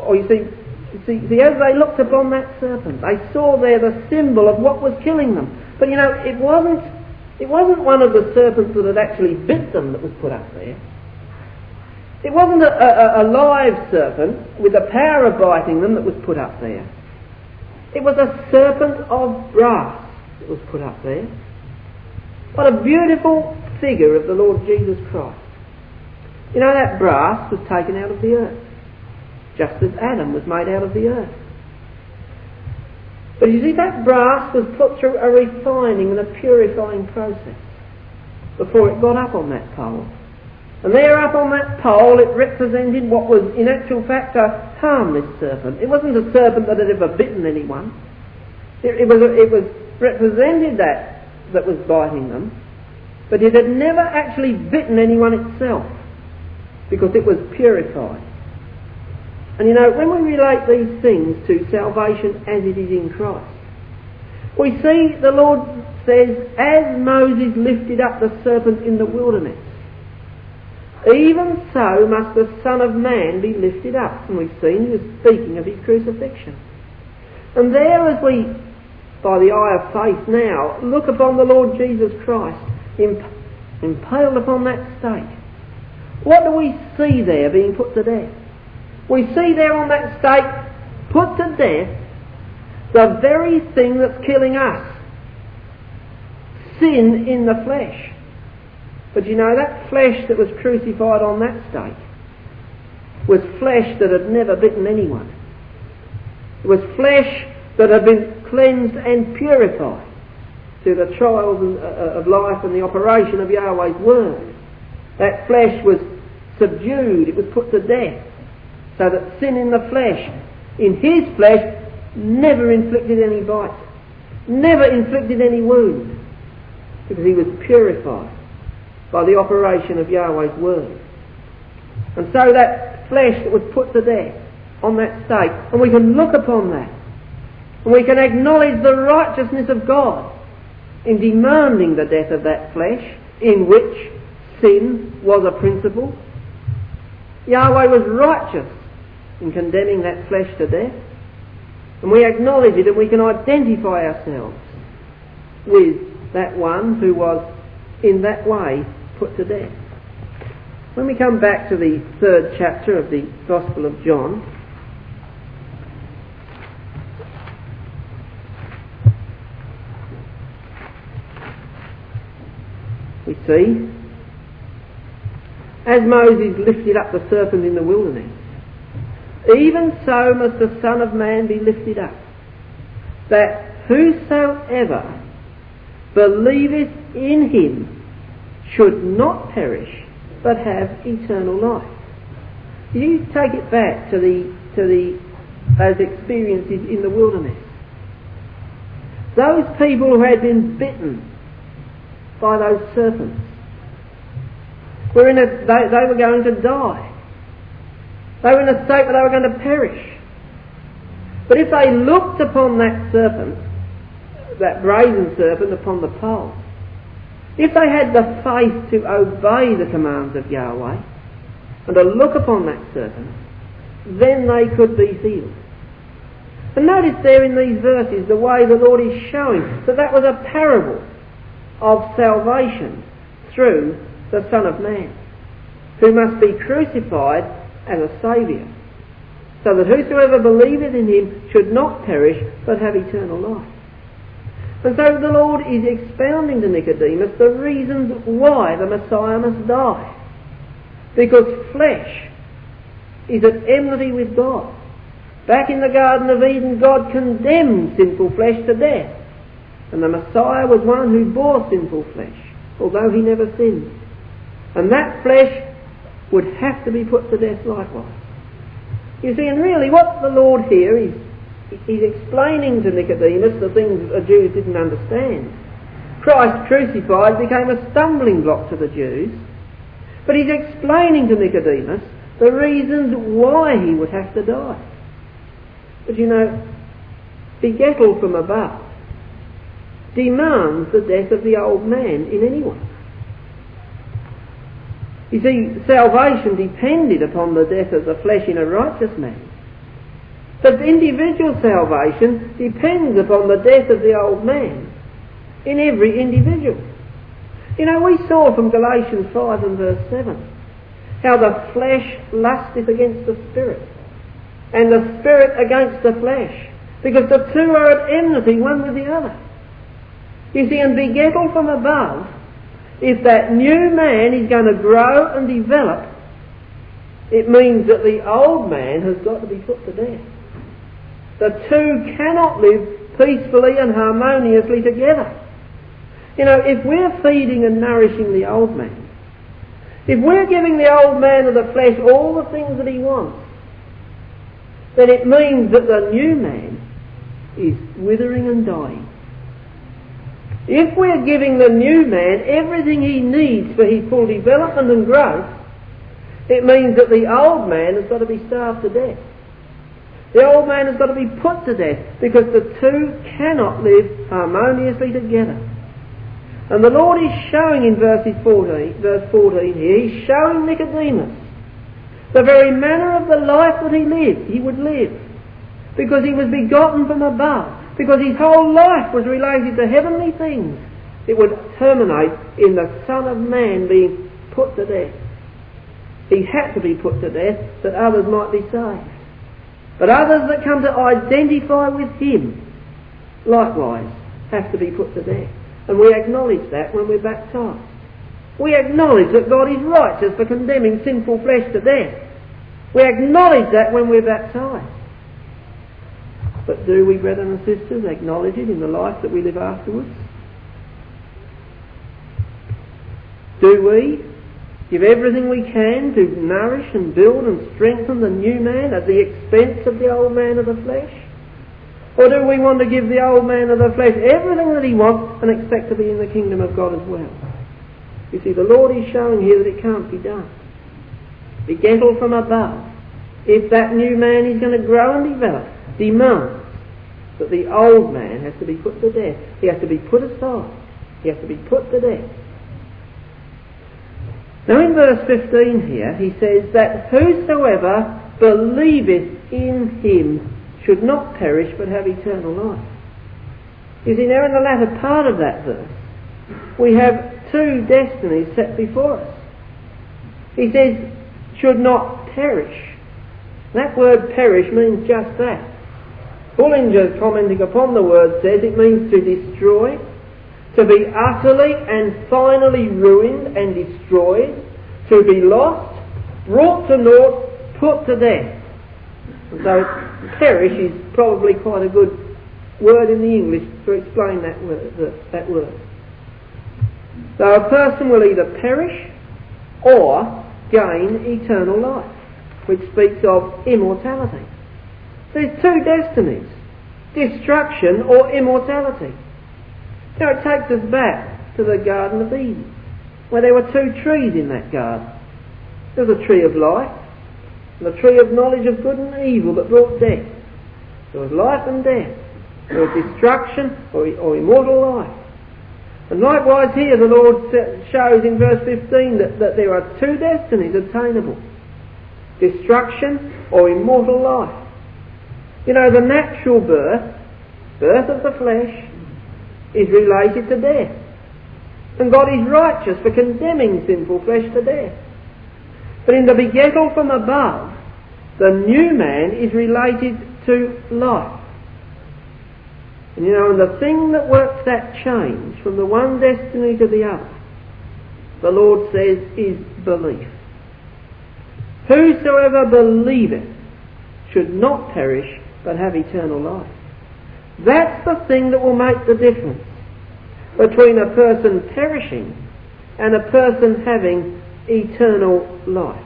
or oh, you see, you see, see, as they looked upon that serpent, they saw there the symbol of what was killing them. But you know, it wasn't, it wasn't one of the serpents that had actually bit them that was put up there. It wasn't a, a, a live serpent with the power of biting them that was put up there. It was a serpent of brass that was put up there. What a beautiful figure of the Lord Jesus Christ. You know, that brass was taken out of the earth, just as Adam was made out of the earth. But you see, that brass was put through a refining and a purifying process before it got up on that pole. And there up on that pole it represented what was in actual fact a harmless serpent. It wasn't a serpent that had ever bitten anyone. It, it, was, it was represented that that was biting them, but it had never actually bitten anyone itself because it was purified. And you know, when we relate these things to salvation as it is in Christ, we see the Lord says, as Moses lifted up the serpent in the wilderness, even so must the Son of Man be lifted up. And we've seen he was speaking of his crucifixion. And there, as we, by the eye of faith now, look upon the Lord Jesus Christ imp- impaled upon that stake, what do we see there being put to death? We see there on that stake put to death the very thing that's killing us, sin in the flesh. But you know, that flesh that was crucified on that stake was flesh that had never bitten anyone. It was flesh that had been cleansed and purified through the trials of life and the operation of Yahweh's word. That flesh was subdued, it was put to death, so that sin in the flesh, in his flesh, never inflicted any bite, never inflicted any wound, because he was purified by the operation of Yahweh's word. And so that flesh that was put to death on that stake, and we can look upon that, and we can acknowledge the righteousness of God in demanding the death of that flesh, in which sin was a principle. Yahweh was righteous in condemning that flesh to death, and we acknowledge it, and we can identify ourselves with that one who was in that way put to death. When we come back to the third chapter of the Gospel of John, we see, as Moses lifted up the serpent in the wilderness, even so must the Son of Man be lifted up, that whosoever believeth in him should not perish, but have eternal life. You take it back to the to the those experiences in the wilderness. Those people who had been bitten by those serpents were in a they, they were going to die. They were in a state where they were going to perish. But if they looked upon that serpent, that brazen serpent upon the pole, if they had the faith to obey the commands of Yahweh and to look upon that serpent, then they could be healed. And notice there in these verses the way the Lord is showing that that was a parable of salvation through the Son of Man, who must be crucified as a saviour, so that whosoever believeth in him should not perish but have eternal life. And so the Lord is expounding to Nicodemus the reasons why the Messiah must die, because flesh is at enmity with God. Back in the Garden of Eden, God condemned sinful flesh to death, and the Messiah was one who bore sinful flesh, although he never sinned. And that flesh would have to be put to death likewise. You see, and really what the Lord here is, he's explaining to Nicodemus the things that the Jews didn't understand. Christ crucified became a stumbling block to the Jews, but he's explaining to Nicodemus the reasons why he would have to die. But you know, begettal from above demands the death of the old man in anyone. You see, salvation depended upon the death of the flesh in a righteous man, but individual salvation depends upon the death of the old man in every individual. You know, we saw from Galatians five and verse seven how the flesh lusteth against the spirit, and the spirit against the flesh, because the two are at enmity one with the other. You see, and begettal from above, if that new man is going to grow and develop, it means that the old man has got to be put to death. The two cannot live peacefully and harmoniously together. You know, if we're feeding and nourishing the old man, if we're giving the old man of the flesh all the things that he wants, then it means that the new man is withering and dying. If we're giving the new man everything he needs for his full development and growth, it means that the old man has got to be starved to death. The old man has got to be put to death, because the two cannot live harmoniously together. And the Lord is showing in verse fourteen, verse fourteen here, he's showing Nicodemus the very manner of the life that he lived, he would live, because he was begotten from above, because his whole life was related to heavenly things. It would terminate in the Son of Man being put to death. He had to be put to death that others might be saved. But others that come to identify with him likewise have to be put to death. And we acknowledge that when we're baptised. We acknowledge that God is righteous for condemning sinful flesh to death. We acknowledge that when we're baptised. But do we, brethren and sisters, acknowledge it in the life that we live afterwards? Do we give everything we can to nourish and build and strengthen the new man at the expense of the old man of the flesh? Or do we want to give the old man of the flesh everything that he wants and expect to be in the kingdom of God as well? You see, the Lord is showing here that it can't be done. Begettal from above, if that new man is going to grow and develop, demands that the old man has to be put to death. He has to be put aside. He has to be put to death. Now in verse fifteen here, he says that whosoever believeth in him should not perish but have eternal life. You see, now in the latter part of that verse, we have two destinies set before us. He says, should not perish. That word perish means just that. Bullinger, commenting upon the word, says it means to destroy, to be utterly and finally ruined and destroyed, to be lost, brought to naught, put to death. Although it's perish is probably quite a good word in the English to explain that word, that, that word. So a person will either perish or gain eternal life, which speaks of immortality. There's two destinies, destruction or immortality. Now it takes us back to the Garden of Eden, where there were two trees in that garden. There was a tree of life and a tree of knowledge of good and evil that brought death. There was life and death, or destruction or, or immortal life. And likewise here the Lord shows in verse fifteen that, that there are two destinies attainable, destruction or immortal life. You know, the natural birth, birth of the flesh, is related to death. And God is righteous for condemning sinful flesh to death. But in the begettal from above, the new man is related to life. And you know, and the thing that works that change from the one destiny to the other, the Lord says, is belief. Whosoever believeth should not perish but have eternal life. That's the thing that will make the difference between a person perishing and a person having eternal life.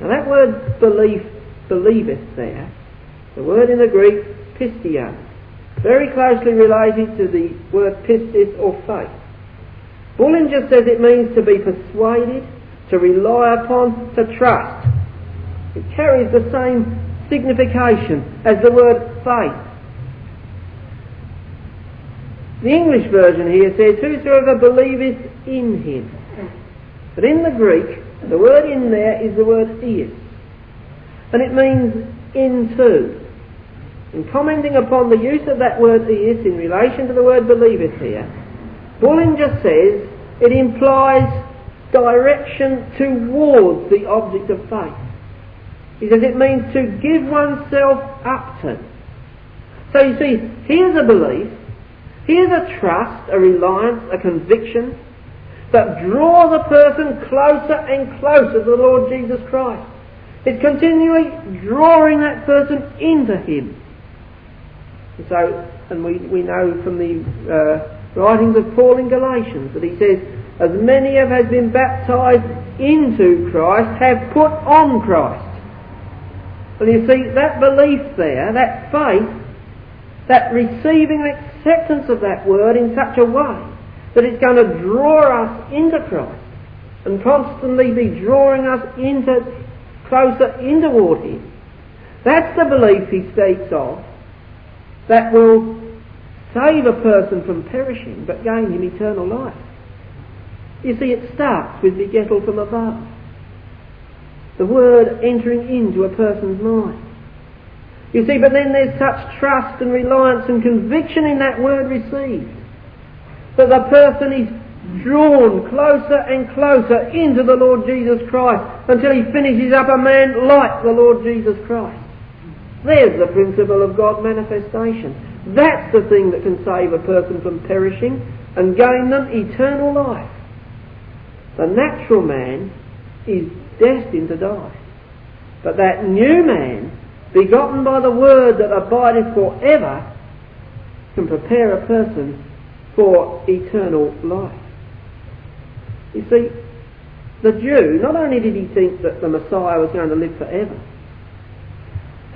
Now that word belief, believeth there, the word in the Greek, pistia, very closely related to the word pistis or faith. Bullinger says it means to be persuaded, to rely upon, to trust. It carries the same signification as the word faith. The English version here says, whosoever believeth in him. But in the Greek, the word in there is the word eis, and it means into. In commenting upon the use of that word eis in relation to the word believeth here, Bullinger says it implies direction towards the object of faith. He says it means to give oneself up to. So you see, here's a belief, here's a trust, a reliance, a conviction that draws a person closer and closer to the Lord Jesus Christ. It's continually drawing that person into him. So, and we, we know from the uh, writings of Paul in Galatians that he says, as many of us have been baptised into Christ have put on Christ. And you see, that belief there, that faith, that receiving and acceptance of that word in such a way that it's going to draw us into Christ and constantly be drawing us into closer in toward him. That's the belief he speaks of that will save a person from perishing but gain him eternal life. You see, it starts with begettal from above. The word entering into a person's mind. You see, but then there's such trust and reliance and conviction in that word received that the person is drawn closer and closer into the Lord Jesus Christ until he finishes up a man like the Lord Jesus Christ. There's the principle of God manifestation. That's the thing that can save a person from perishing and gain them eternal life. The natural man is destined to die, but that new man, begotten by the word that abideth forever, can prepare a person for eternal life. You see, the Jew, not only did he think that the Messiah was going to live forever,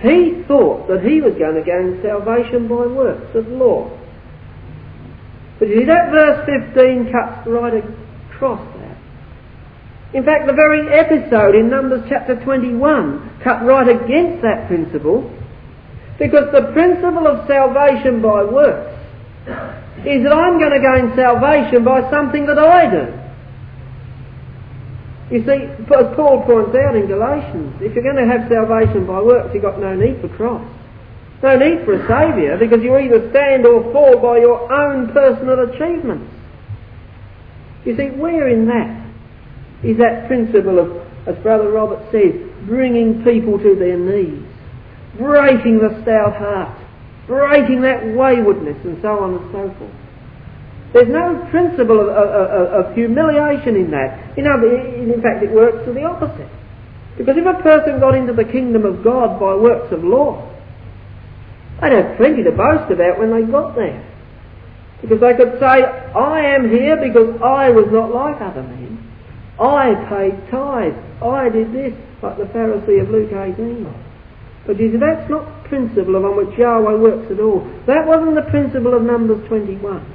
he thought that he was going to gain salvation by works of law. But you see, that verse fifteen cuts right across that. In fact, the very episode in Numbers chapter twenty-one cut right against that principle, because the principle of salvation by works is that I'm going to gain salvation by something that I do. You see, as Paul points out in Galatians, if you're going to have salvation by works, you've got no need for Christ. No need for a saviour, because you either stand or fall by your own personal achievements. You see, where in that is that principle of, as Brother Robert says, bringing people to their knees, breaking the stout heart, breaking that waywardness and so on and so forth. There's no principle of, of, of, of humiliation in that. You know, in fact, it works to the opposite. Because if a person got into the kingdom of God by works of law, they'd have plenty to boast about when they got there. Because they could say, I am here because I was not like other men. I paid tithes. I did this, like the Pharisee of Luke eighteen was. But you see, that's not the principle on which Yahweh works at all. That wasn't the principle of Numbers twenty-one.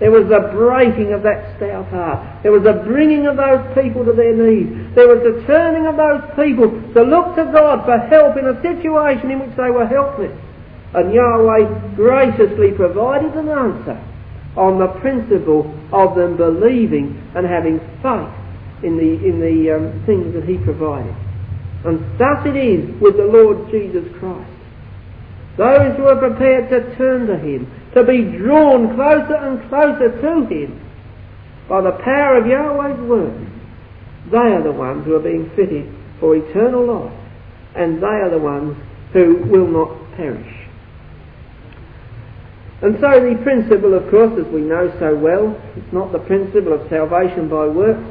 There was the breaking of that stout heart. There was the bringing of those people to their knees. There was the turning of those people to look to God for help in a situation in which they were helpless. And Yahweh graciously provided an answer on the principle of them believing and having faith in the, in the um, things that he provided. And thus it is with the Lord Jesus Christ. Those who are prepared to turn to him, to be drawn closer and closer to him by the power of Yahweh's word, they are the ones who are being fitted for eternal life, and they are the ones who will not perish. And so the principle, of course, as we know so well, it's not the principle of salvation by works,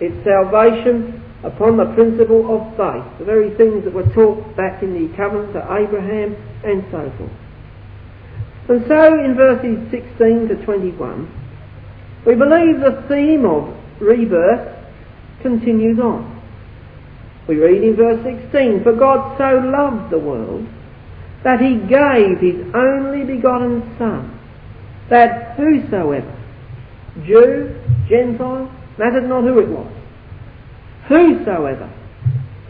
it's salvation upon the principle of faith, the very things that were taught back in the covenant to Abraham and so forth. And so in verses sixteen to twenty-one, we believe the theme of rebirth continues on. We read in verse sixteen, "For God so loved the world that he gave his only begotten Son, that whosoever," Jew, Gentile, mattered not who it was, "whosoever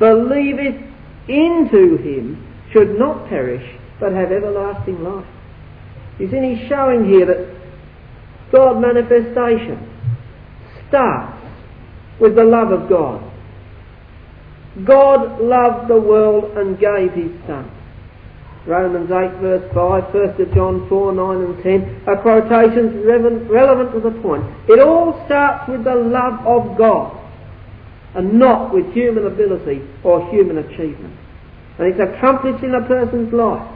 believeth into him should not perish, but have everlasting life." You see, he's showing here that God manifestation starts with the love of God. God loved the world and gave his Son. Romans eight verse five, First John four, nine and ten are quotations relevant to the point. It all starts with the love of God, and not with human ability or human achievement. And it's accomplished in a person's life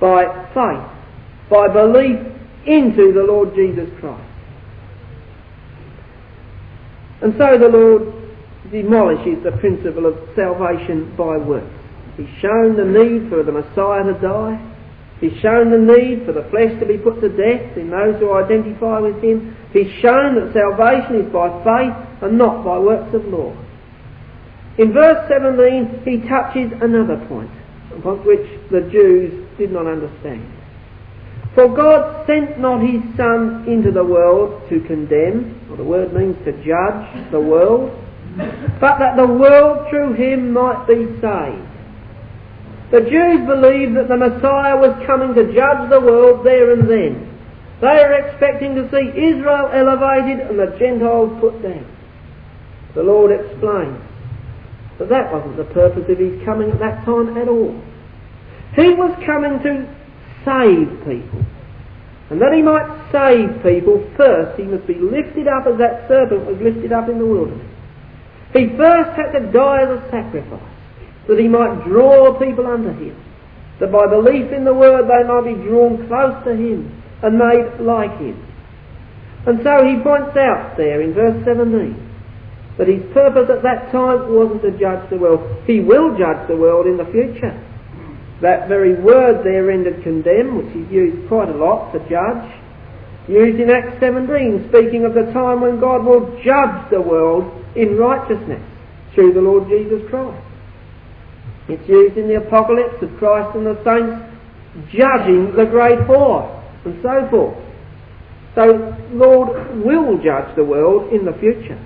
by faith, by belief into the Lord Jesus Christ. And so the Lord demolishes the principle of salvation by works. He's shown the need for the Messiah to die. He's shown the need for the flesh to be put to death in those who identify with him. He's shown that salvation is by faith and not by works of law. In verse seventeen, he touches another point upon which the Jews did not understand. "For God sent not his Son into the world to condemn," or the word means to judge the world, "but that the world through him might be saved." The Jews believed that the Messiah was coming to judge the world there and then. They were expecting to see Israel elevated and the Gentiles put down. The Lord explains that that wasn't the purpose of his coming at that time at all. He was coming to save people. And that he might save people, first he must be lifted up as that serpent was lifted up in the wilderness. He first had to die as a sacrifice, that he might draw people unto him, that by belief in the word they might be drawn close to him and made like him. And so he points out there in verse seventeen that his purpose at that time wasn't to judge the world. He will judge the world in the future. That very word there, rendered condemn, which is used quite a lot for judge, used in Acts seventeen, speaking of the time when God will judge the world in righteousness through the Lord Jesus Christ. It's used in the Apocalypse of Christ and the saints judging the great whore and so forth. So Lord will judge the world in the future.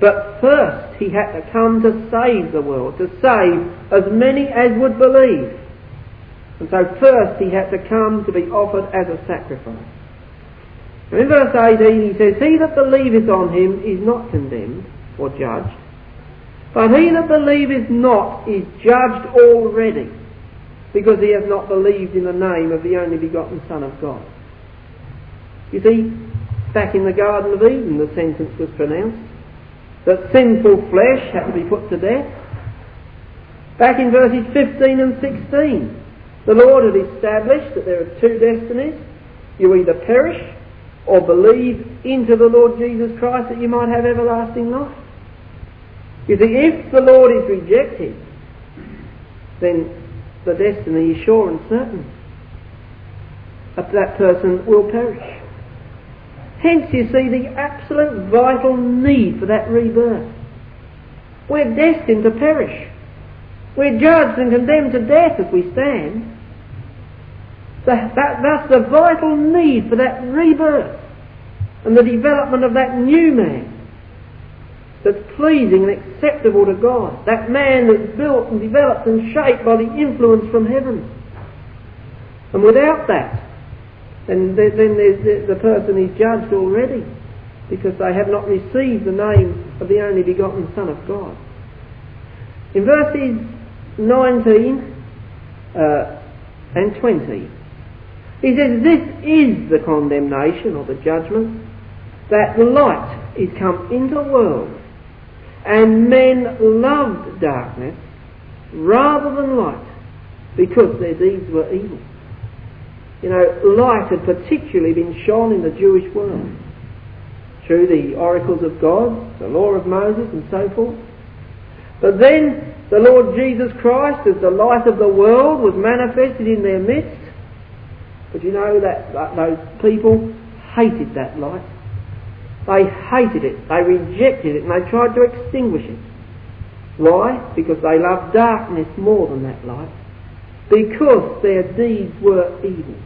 But first he had to come to save the world, to save as many as would believe. And so first he had to come to be offered as a sacrifice. And in verse eighteen he says, "He that believeth on him is not condemned," or judged, "but he that believeth not is judged already, because he hath not believed in the name of the only begotten Son of God." You see, back in the Garden of Eden the sentence was pronounced that sinful flesh had to be put to death. Back in verses fifteen and sixteen, the Lord had established that there are two destinies. You either perish or believe into the Lord Jesus Christ that you might have everlasting life. You see, if the Lord is rejected, then the destiny is sure and certain. But that person will perish. Hence, you see, the absolute vital need for that rebirth. We're destined to perish. We're judged and condemned to death as we stand. That, that, that's the vital need for that rebirth and the development of that new man that's pleasing and acceptable to God, that man that's built and developed and shaped by the influence from heaven. And without that, then, then there's, the person is judged already, because they have not received the name of the only begotten Son of God. In verses nineteen uh, and twenty, he says, "This is the condemnation or the judgment, that light is come into the world, and men loved darkness rather than light, because their deeds were evil." You know, light had particularly been shone in the Jewish world through the oracles of God, the law of Moses and so forth. But then the Lord Jesus Christ, as the light of the world, was manifested in their midst. But you know that, that those people hated that light. They hated it, they rejected it, and they tried to extinguish it. Why? Because they loved darkness more than that light, because their deeds were evil.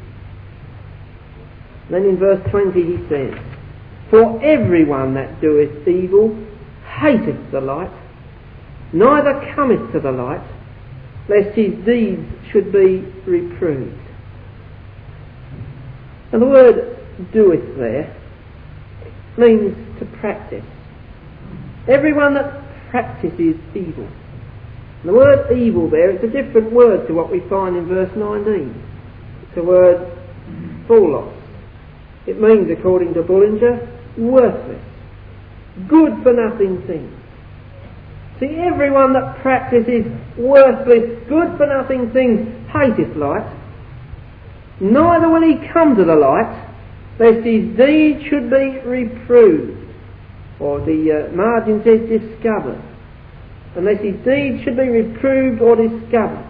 Then in verse twenty he says, "For everyone that doeth evil hateth the light, neither cometh to the light, lest his deeds should be reproved." And the word "doeth" there means to practice. Everyone that practices evil. And the word "evil" there, it's a different word to what we find in verse nineteen. It's the word "phulos." It means, according to Bullinger, worthless, good for nothing things. See, everyone that practices worthless, good for nothing things hateth light, neither will he come to the light, lest his deed should be reproved. Or the uh, margin says discovered. Unless his deed should be reproved or discovered.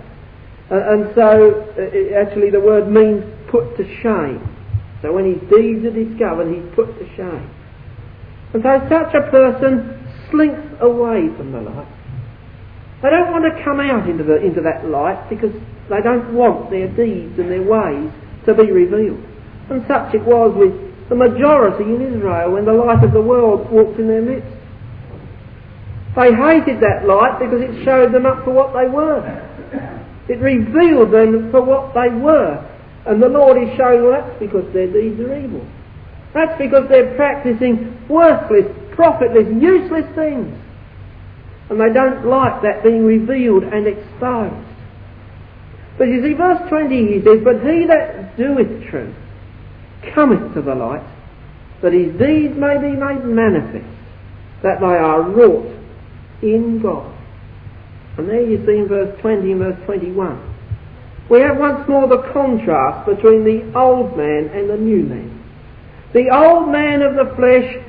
Uh, and so, uh, it, actually the word means put to shame. So when his deeds are discovered, he's put to shame. And so such a person slinks away from the light. They don't want to come out into, the, into that light, because they don't want their deeds and their ways to be revealed. And such it was with the majority in Israel when the light of the world walked in their midst. They hated that light because it showed them up for what they were. It revealed them for what they were. And the Lord is showing, well, that's because their deeds are evil. That's because they're practicing worthless, profitless, useless things. And they don't like that being revealed and exposed. But you see, verse twenty he says, "But he that doeth truth cometh to the light, that his deeds may be made manifest, that they are wrought in God." And there you see in verse twenty and verse twenty-one, we have once more the contrast between the old man and the new man. The old man of the flesh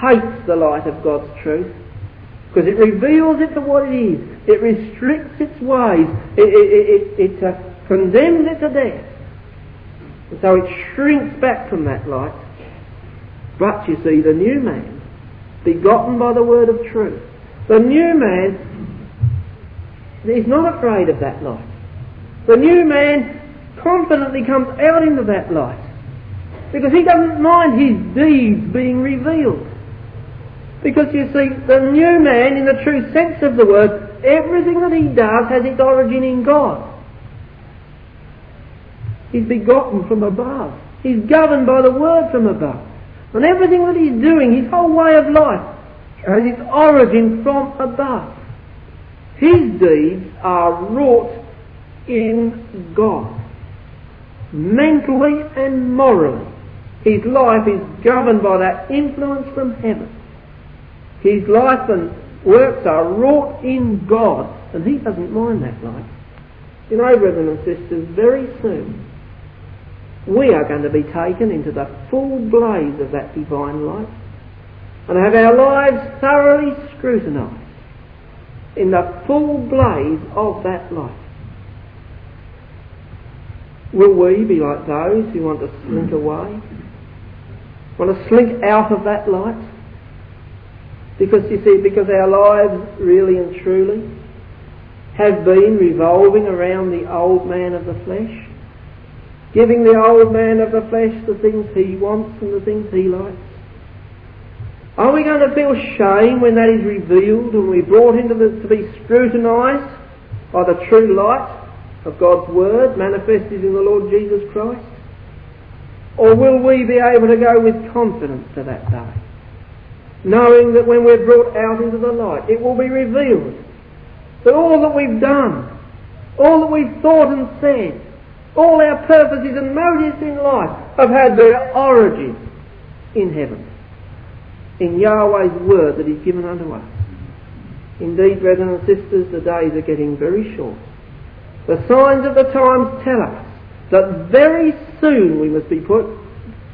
hates the light of God's truth, because it reveals it to what it is. It restricts its ways. It, it, it, it, it uh, condemns it to death. And so it shrinks back from that light. But you see, the new man, begotten by the word of truth, the new man is not afraid of that light. The new man confidently comes out into that light, because he doesn't mind his deeds being revealed. Because you see, the new man, in the true sense of the word, everything that he does has its origin in God. He's begotten from above. He's governed by the word from above. And everything that he's doing, his whole way of life, has its origin from above. His deeds are wrought in God. Mentally and morally, his life is governed by that influence from heaven. His life and works are wrought in God, and he doesn't mind that life. You know, brethren and sisters, very soon we are going to be taken into the full blaze of that divine light and have our lives thoroughly scrutinised in the full blaze of that light. Will we be like those who want to slink away? Want to slink out of that light? Because, you see, because our lives really and truly have been revolving around the old man of the flesh, giving the old man of the flesh the things he wants and the things he likes. Are we going to feel shame when that is revealed, when we're brought into the, to be scrutinised by the true light of God's Word manifested in the Lord Jesus Christ? Or will we be able to go with confidence to that day, knowing that when we're brought out into the light, it will be revealed that all that we've done, all that we've thought and said, all our purposes and motives in life have had their origin in heaven, in Yahweh's Word that He's given unto us. Indeed, brethren and sisters, the days are getting very short. The signs of the times tell us that very soon we must be put,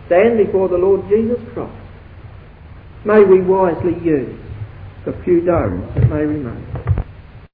stand before the Lord Jesus Christ. May we wisely use the few days that may remain.